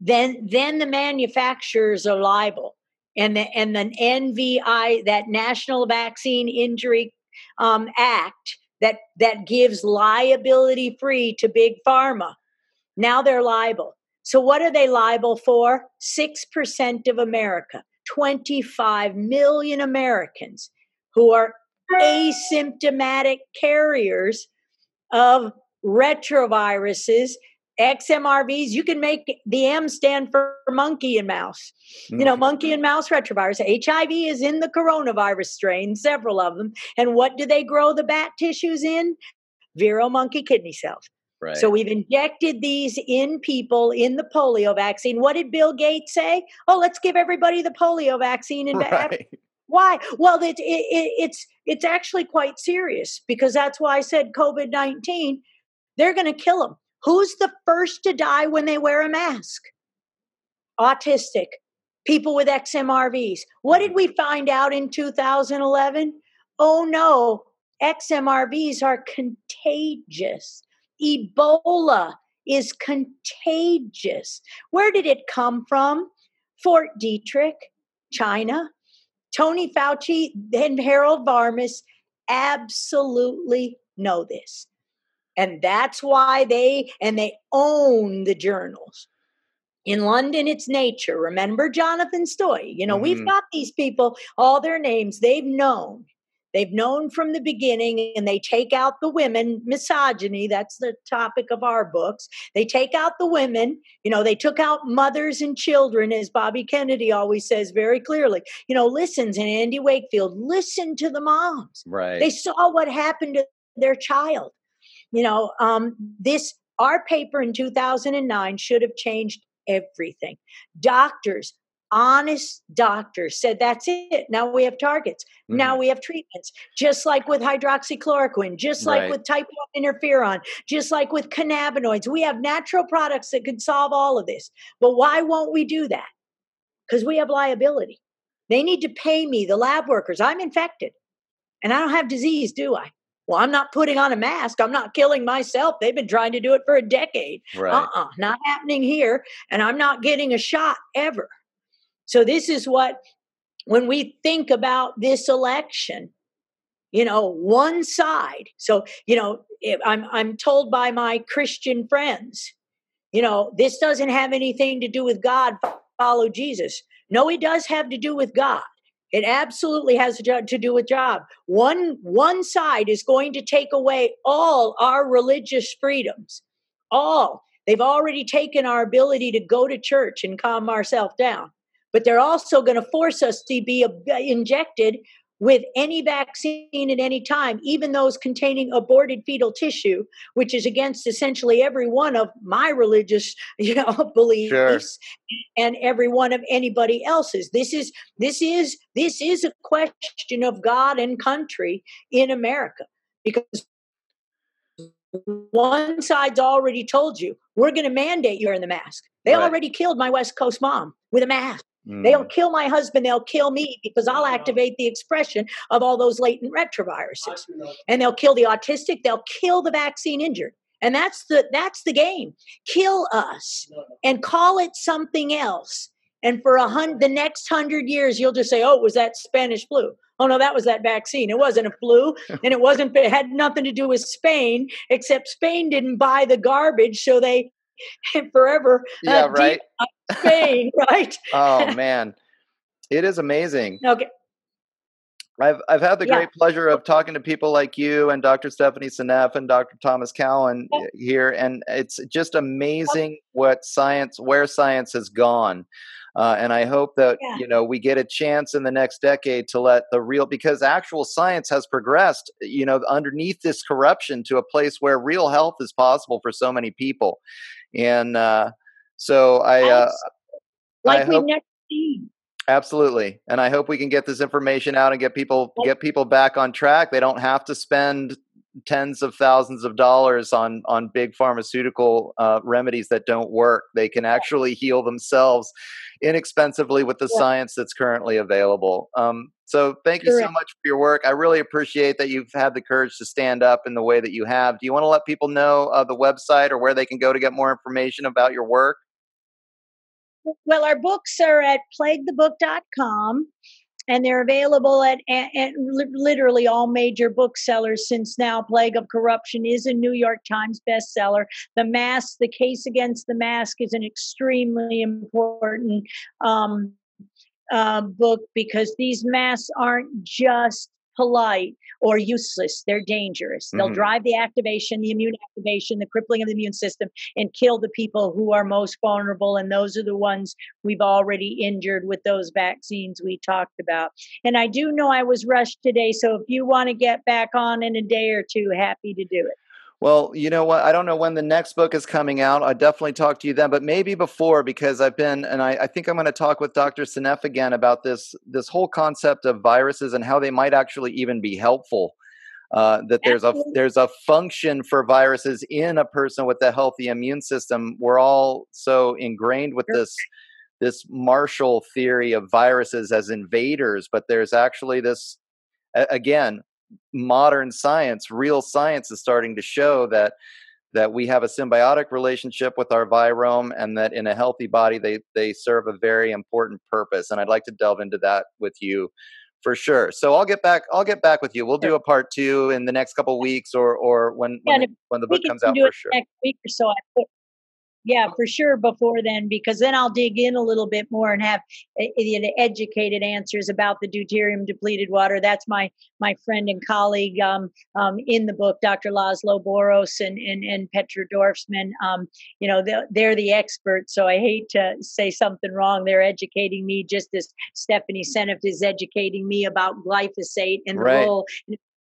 then then the manufacturers are liable. And the and the N V I, that National Vaccine Injury um, Act, that that gives liability free to Big Pharma. Now they're liable. So what are they liable for? Six percent of America, twenty-five million Americans who are asymptomatic carriers of retroviruses. X M R Vs, you can make the M stand for monkey and mouse. Mm-hmm. You know, monkey and mouse retrovirus. H I V is in the coronavirus strain, several of them. And what do they grow the bat tissues in? Vero monkey kidney cells. Right. So we've injected these in people in the polio vaccine. What did Bill Gates say? Oh, let's give everybody the polio vaccine. And right. ba- Why? Well, it, it, it, it's it's actually quite serious because that's why I said COVID nineteen, they're going to kill them. Who's the first to die when they wear a mask? Autistic, people with X M R Vs. What did we find out in two thousand eleven? Oh no, X M R Vs are contagious. Ebola is contagious. Where did it come from? Fort Detrick, China. Tony Fauci and Harold Varmus absolutely know this. And that's why they, and they own the journals. In London, it's Nature. Remember Jonathan Stoy. You know, mm-hmm. we've got these people, all their names, they've known. They've known from the beginning, and they take out the women, misogyny, that's the topic of our books. They take out the women, you know, they took out mothers and children, as Bobby Kennedy always says very clearly. You know, listen, and Andy Wakefield, listen to the moms. Right. They saw what happened to their child. You know, um, this, our paper in two thousand nine should have changed everything. Doctors, honest doctors said, that's it. Now we have targets. Mm. Now we have treatments, just like with hydroxychloroquine, just like right. with type one interferon, just like with cannabinoids. We have natural products that could solve all of this. But why won't we do that? Because we have liability. They need to pay me, the lab workers. I'm infected and I don't have disease, do I? Well, I'm not putting on a mask. I'm not killing myself. They've been trying to do it for a decade. Right. Uh-uh, not happening here. And I'm not getting a shot ever. So this is what, when we think about this election, you know, one side. So, you know, if I'm, I'm told by my Christian friends, you know, this doesn't have anything to do with God. Follow Jesus. No, it does have to do with God. It absolutely has to do with job. One, one side is going to take away all our religious freedoms, all. They've already taken our ability to go to church and calm ourselves down. But they're also going to force us to be injected with any vaccine at any time, even those containing aborted fetal tissue, which is against essentially every one of my religious, you know, beliefs sure. and every one of anybody else's. This is this is this is a question of God and country in America, because one side's already told you, we're going to mandate you wear the mask. They right. already killed my West Coast mom with a mask. Mm. They'll kill my husband. They'll kill me because I'll activate the expression of all those latent retroviruses, and they'll kill the autistic. They'll kill the vaccine injured. And that's the, that's the game. Kill us and call it something else. And for a hundred, the next hundred years, you'll just say, oh, it was that Spanish flu. Oh no, that was that vaccine. It wasn't a flu, and it wasn't, it had nothing to do with Spain, except Spain didn't buy the garbage. So they, and forever yeah uh, right Spain, right oh man, it is amazing. Okay, I've I've had the yeah. great pleasure of talking to people like you and Doctor Stephanie Seneff and Doctor Thomas Cowan yeah. here, and it's just amazing what science, where science has gone, uh, and I hope that yeah. you know, we get a chance in the next decade to let the real, because actual science has progressed, you know, underneath this corruption to a place where real health is possible for so many people. And uh, so I, uh, like I hope, we've never seen. Absolutely. And I hope we can get this information out and get people, get people back on track. They don't have to spend tens of thousands of dollars on, on big pharmaceutical uh, remedies that don't work. They can actually heal themselves inexpensively with the yeah. science that's currently available. Um, so thank Correct. you so much for your work. I really appreciate that you've had the courage to stand up in the way that you have. Do you want to let people know uh, the website or where they can go to get more information about your work? Well, our books are at plague the book dot com, and they're available at, at, at literally all major booksellers since now. Plague of Corruption is a New York Times bestseller. The mask, the case against the mask, is an extremely important um, uh, book, because these masks aren't just polite or useless. They're dangerous. They'll mm-hmm. drive the activation, the immune activation, the crippling of the immune system, and kill the people who are most vulnerable. And those are the ones we've already injured with those vaccines we talked about. And I do know I was rushed today, so if you want to get back on in a day or two, happy to do it. Well, you know what? I don't know when the next book is coming out. I'll definitely talk to you then, but maybe before, because I've been, and I, I think I'm going to talk with Doctor Seneff again about this, this whole concept of viruses and how they might actually even be helpful. Uh, that there's a, there's a function for viruses in a person with a healthy immune system. We're all so ingrained with this, this martial theory of viruses as invaders, but there's actually this, again, modern science, real science is starting to show that that we have a symbiotic relationship with our virome, and that in a healthy body, they they serve a very important purpose. And I'd like to delve into that with you For sure. So I'll get back. I'll get back with you. We'll sure. do a part two in the next couple of weeks, or or when yeah, when, when the book comes out, for sure. Next week or so. I put, yeah, for sure. Before then, because then I'll dig in a little bit more and have uh, educated answers about the deuterium depleted water. That's my my friend and colleague um, um, in the book, Doctor Laszlo Boros and and and Petra Dorfsman. Um, you know, they're, they're the experts. So I hate to say something wrong. They're educating me just as Stephanie Seneff is educating me about glyphosate and right. the role.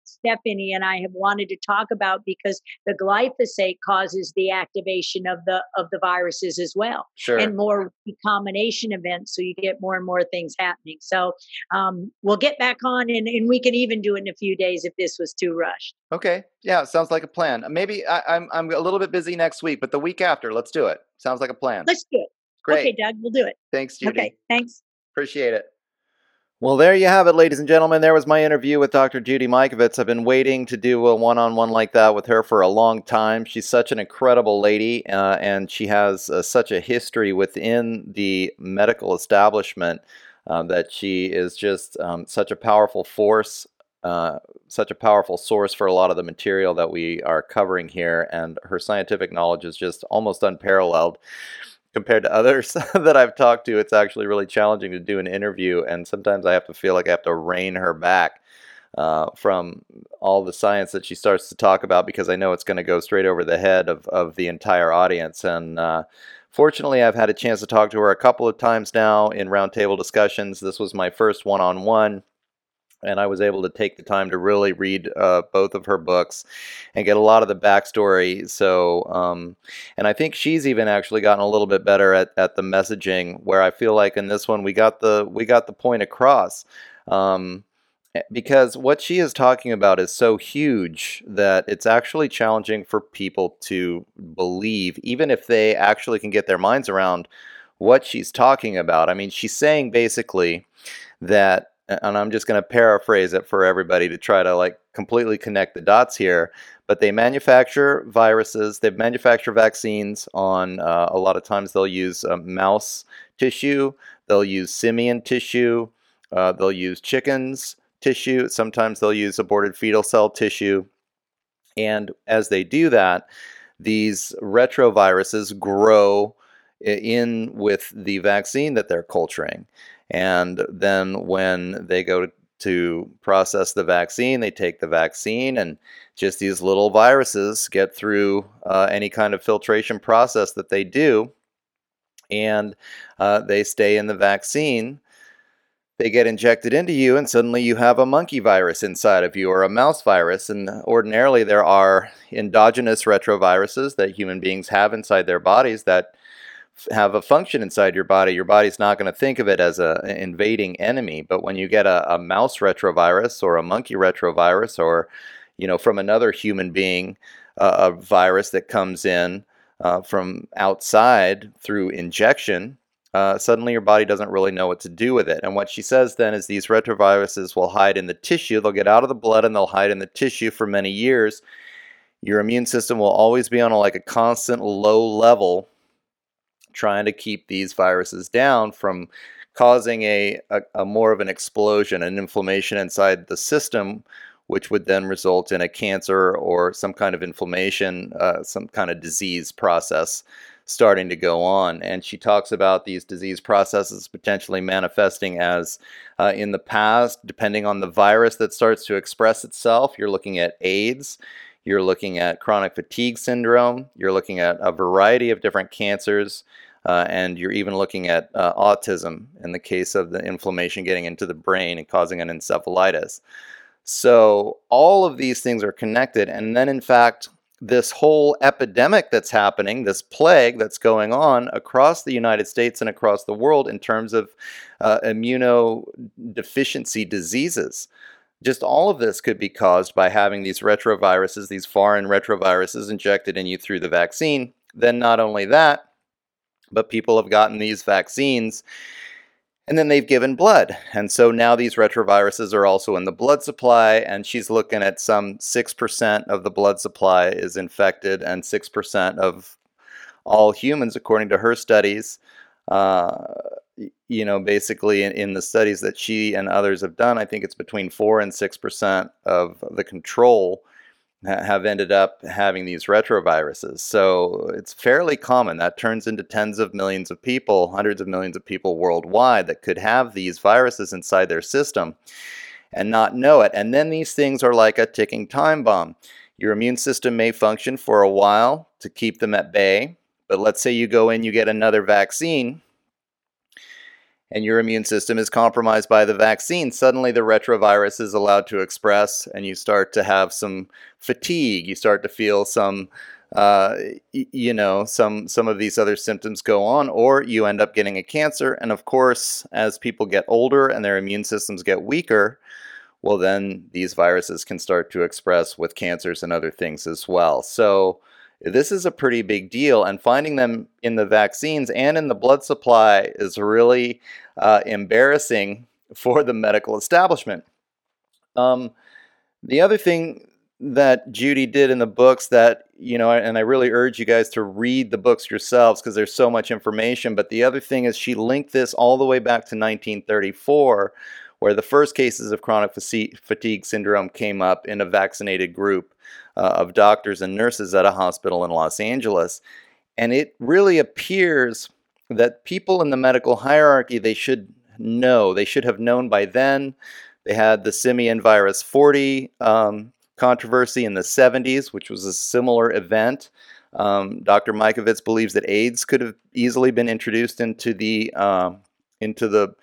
Stephanie and I have wanted to talk about, because the glyphosate causes the activation of the of the viruses as well, sure. and more recombination events. So you get more and more things happening. So um, we'll get back on, and, and we can even do it in a few days if this was too rushed. Okay, yeah, sounds like a plan. Maybe I, I'm I'm a little bit busy next week, but the week after, let's do it. Sounds like a plan. Let's do it. Great, okay, Doug, we'll do it. Thanks, Judy. Okay, thanks. Appreciate it. Well, there you have it, ladies and gentlemen. There was my interview with Doctor Judy Mikovits. I've been waiting to do a one-on-one like that with her for a long time. She's such an incredible lady, uh, and she has uh, such a history within the medical establishment uh, that she is just um, such a powerful force, uh, such a powerful source for a lot of the material that we are covering here, and her scientific knowledge is just almost unparalleled. Compared to others that I've talked to, it's actually really challenging to do an interview, and sometimes I have to feel like I have to rein her back uh, from all the science that she starts to talk about, because I know it's going to go straight over the head of, of the entire audience. And uh, fortunately, I've had a chance to talk to her a couple of times now in roundtable discussions. This was my first one-on-one. And I was able to take the time to really read uh, both of her books and get a lot of the backstory. So, um, and I think she's even actually gotten a little bit better at, at the messaging, where I feel like in this one we got the we got the point across, um, because what she is talking about is so huge that it's actually challenging for people to believe, even if they actually can get their minds around what she's talking about. I mean, she's saying basically that. And I'm just going to paraphrase it for everybody to try to like completely connect the dots here. But they manufacture viruses. They manufacture vaccines on uh, a lot of times they'll use uh, mouse tissue. They'll use simian tissue. Uh, they'll use chickens tissue. Sometimes they'll use aborted fetal cell tissue. And as they do that, these retroviruses grow in with the vaccine that they're culturing. And then when they go to process the vaccine, they take the vaccine, and just these little viruses get through uh, any kind of filtration process that they do, and uh, they stay in the vaccine. They get injected into you, and suddenly you have a monkey virus inside of you, or a mouse virus. And ordinarily there are endogenous retroviruses that human beings have inside their bodies that have a function inside your body. Your body's not going to think of it as a invading enemy. But when you get a, a mouse retrovirus or a monkey retrovirus, or, you know, from another human being, uh, a virus that comes in uh, from outside through injection, uh, suddenly your body doesn't really know what to do with it. And what she says then is these retroviruses will hide in the tissue. They'll get out of the blood and they'll hide in the tissue for many years. Your immune system will always be on a, like a constant low level, trying to keep these viruses down from causing a, a, a more of an explosion, an inflammation inside the system, which would then result in a cancer or some kind of inflammation, uh, some kind of disease process starting to go on. And she talks about these disease processes potentially manifesting as uh, in the past, depending on the virus that starts to express itself, you're looking at AIDS. You're looking at chronic fatigue syndrome. You're looking at a variety of different cancers. Uh, and you're even looking at uh, autism in the case of the inflammation getting into the brain and causing an encephalitis. So all of these things are connected. And then, in fact, this whole epidemic that's happening, this plague that's going on across the United States and across the world in terms of uh, immunodeficiency diseases. Just all of this could be caused by having these retroviruses, these foreign retroviruses injected in you through the vaccine. Then not only that, but people have gotten these vaccines and then they've given blood. And so now these retroviruses are also in the blood supply, and she's looking at some six percent of the blood supply is infected, and six percent of all humans, according to her studies, uh, you know, basically in, in the studies that she and others have done, I think it's between four and six percent of the control ha- have ended up having these retroviruses. So it's fairly common. That turns into tens of millions of people, hundreds of millions of people worldwide that could have these viruses inside their system and not know it. And then these things are like a ticking time bomb. Your immune system may function for a while to keep them at bay, but let's say you go in, you get another vaccine, and your immune system is compromised by the vaccine. Suddenly the retrovirus is allowed to express, and you start to have some fatigue. You start to feel some, uh, you know, some some of these other symptoms go on, or you end up getting a cancer. And of course, as people get older and their immune systems get weaker, well, then these viruses can start to express with cancers and other things as well. So this is a pretty big deal, and finding them in the vaccines and in the blood supply is really uh, embarrassing for the medical establishment. Um, the other thing that Judy did in the books that, you know, and I really urge you guys to read the books yourselves because there's so much information, but the other thing is she linked this all the way back to nineteen thirty-four, where the first cases of chronic fatigue syndrome came up in a vaccinated group uh, of doctors and nurses at a hospital in Los Angeles. And it really appears that people in the medical hierarchy, they should know, they should have known by then. They had the simian virus forty um, controversy in the seventies, which was a similar event. Um, Doctor Mikovits believes that AIDS could have easily been introduced into the uh, into the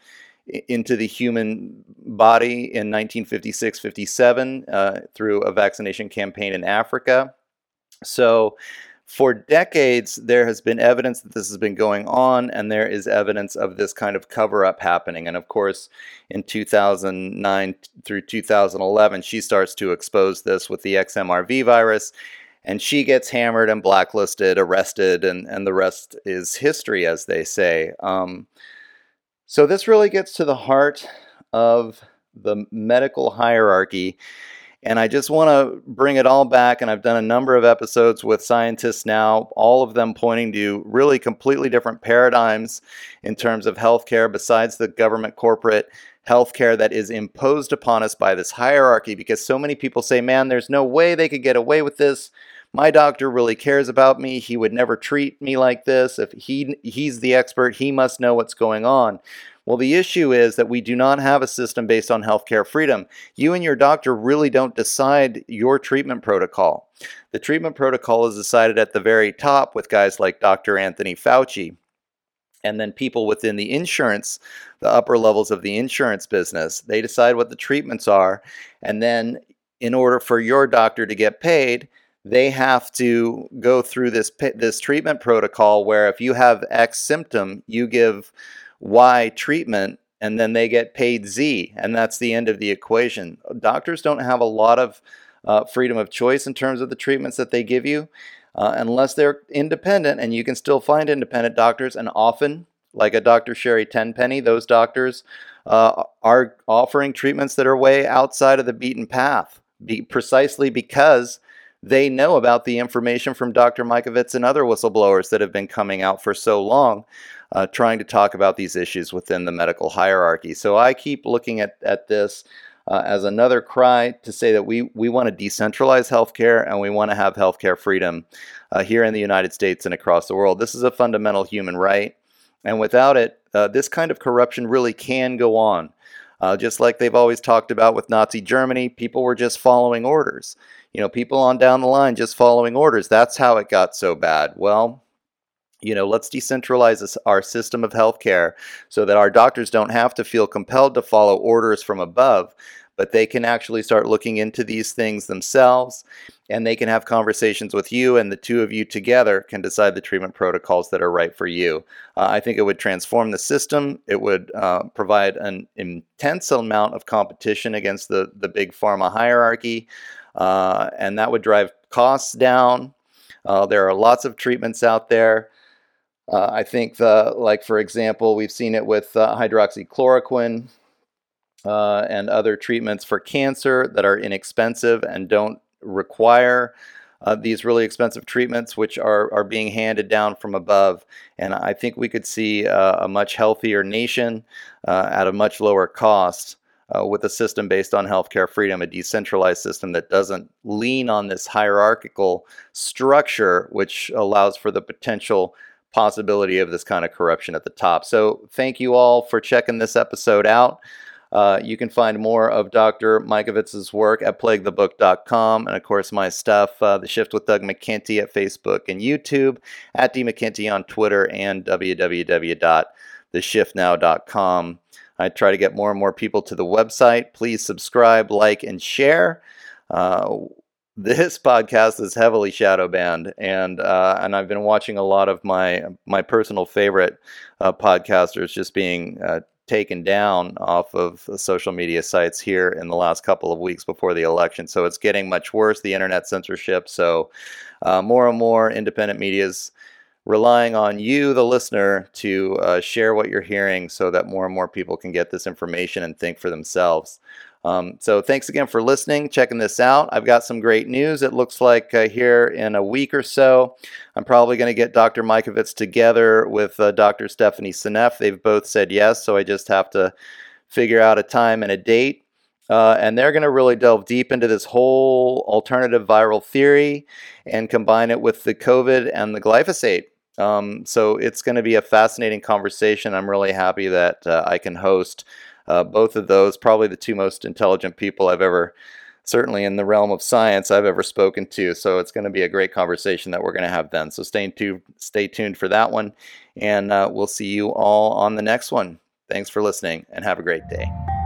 into the human body in nineteen fifty-six fifty-seven uh, through a vaccination campaign in Africa. So for decades, there has been evidence that this has been going on, and there is evidence of this kind of cover-up happening. And of course, in two thousand nine through two thousand eleven, she starts to expose this with the X M R V virus, and she gets hammered and blacklisted, arrested, and, and the rest is history, as they say. Um, So this really gets to the heart of the medical hierarchy, and I just want to bring it all back, and I've done a number of episodes with scientists now, all of them pointing to really completely different paradigms in terms of healthcare besides the government corporate healthcare that is imposed upon us by this hierarchy, because so many people say, man, there's no way they could get away with this. My doctor really cares about me. He would never treat me like this. If he he's the expert, he must know what's going on. Well, the issue is that we do not have a system based on healthcare freedom. You and your doctor really don't decide your treatment protocol. The treatment protocol is decided at the very top with guys like Doctor Anthony Fauci, and then people within the insurance, the upper levels of the insurance business. They decide what the treatments are, and then in order for your doctor to get paid, they have to go through this this treatment protocol where if you have X symptom, you give Y treatment, and then they get paid Z, and that's the end of the equation. Doctors don't have a lot of uh, freedom of choice in terms of the treatments that they give you, uh, unless they're independent, and you can still find independent doctors, and often, like a Doctor Sherry Tenpenny, those doctors uh, are offering treatments that are way outside of the beaten path, be- precisely because they know about the information from Doctor Mikovits and other whistleblowers that have been coming out for so long, uh, trying to talk about these issues within the medical hierarchy. So I keep looking at, at this uh, as another cry to say that we, we want to decentralize healthcare, and we want to have healthcare freedom uh, here in the United States and across the world. This is a fundamental human right, and without it, uh, this kind of corruption really can go on. Uh, just like they've always talked about with Nazi Germany, people were just following orders. You know, people on down the line just following orders. That's how it got so bad. Well, you know, let's decentralize this, our system of healthcare, so that our doctors don't have to feel compelled to follow orders from above, but they can actually start looking into these things themselves, and they can have conversations with you, and the two of you together can decide the treatment protocols that are right for you. Uh, I think it would transform the system. It would uh, provide an intense amount of competition against the, the big pharma hierarchy, uh, and that would drive costs down. Uh, there are lots of treatments out there. Uh, I think, the, like, for example, we've seen it with uh, hydroxychloroquine, Uh, and other treatments for cancer that are inexpensive and don't require uh, these really expensive treatments, which are, are being handed down from above. And I think we could see uh, a much healthier nation uh, at a much lower cost uh, with a system based on healthcare freedom, a decentralized system that doesn't lean on this hierarchical structure, which allows for the potential possibility of this kind of corruption at the top. So thank you all for checking this episode out. Uh, you can find more of Doctor Mikovits' work at plague the book dot com, and of course my stuff, uh, The Shift with Doug McKenty at Facebook and YouTube, at D McKenty on Twitter, and w w w dot the shift now dot com. I try to get more and more people to the website. Please subscribe, like, and share. Uh, This podcast is heavily shadow banned, and uh, and I've been watching a lot of my my personal favorite uh, podcasters just being uh, taken down off of the social media sites here in the last couple of weeks before the election. So it's getting much worse, the internet censorship. So uh, more and more independent media is relying on you, the listener, to uh, share what you're hearing so that more and more people can get this information and think for themselves. Um, so thanks again for listening, checking this out. I've got some great news. It looks like uh, here in a week or so, I'm probably going to get Doctor Mikovits together with uh, Doctor Stephanie Seneff. They've both said yes, so I just have to figure out a time and a date. Uh, and they're going to really delve deep into this whole alternative viral theory and combine it with the COVID and the glyphosate. Um, so it's going to be a fascinating conversation. I'm really happy that uh, I can host Uh, both of those, probably the two most intelligent people I've ever, certainly in the realm of science, I've ever spoken to. So it's going to be a great conversation that we're going to have then. So stay tuned, stay tuned for that one. And uh, we'll see you all on the next one. Thanks for listening and have a great day.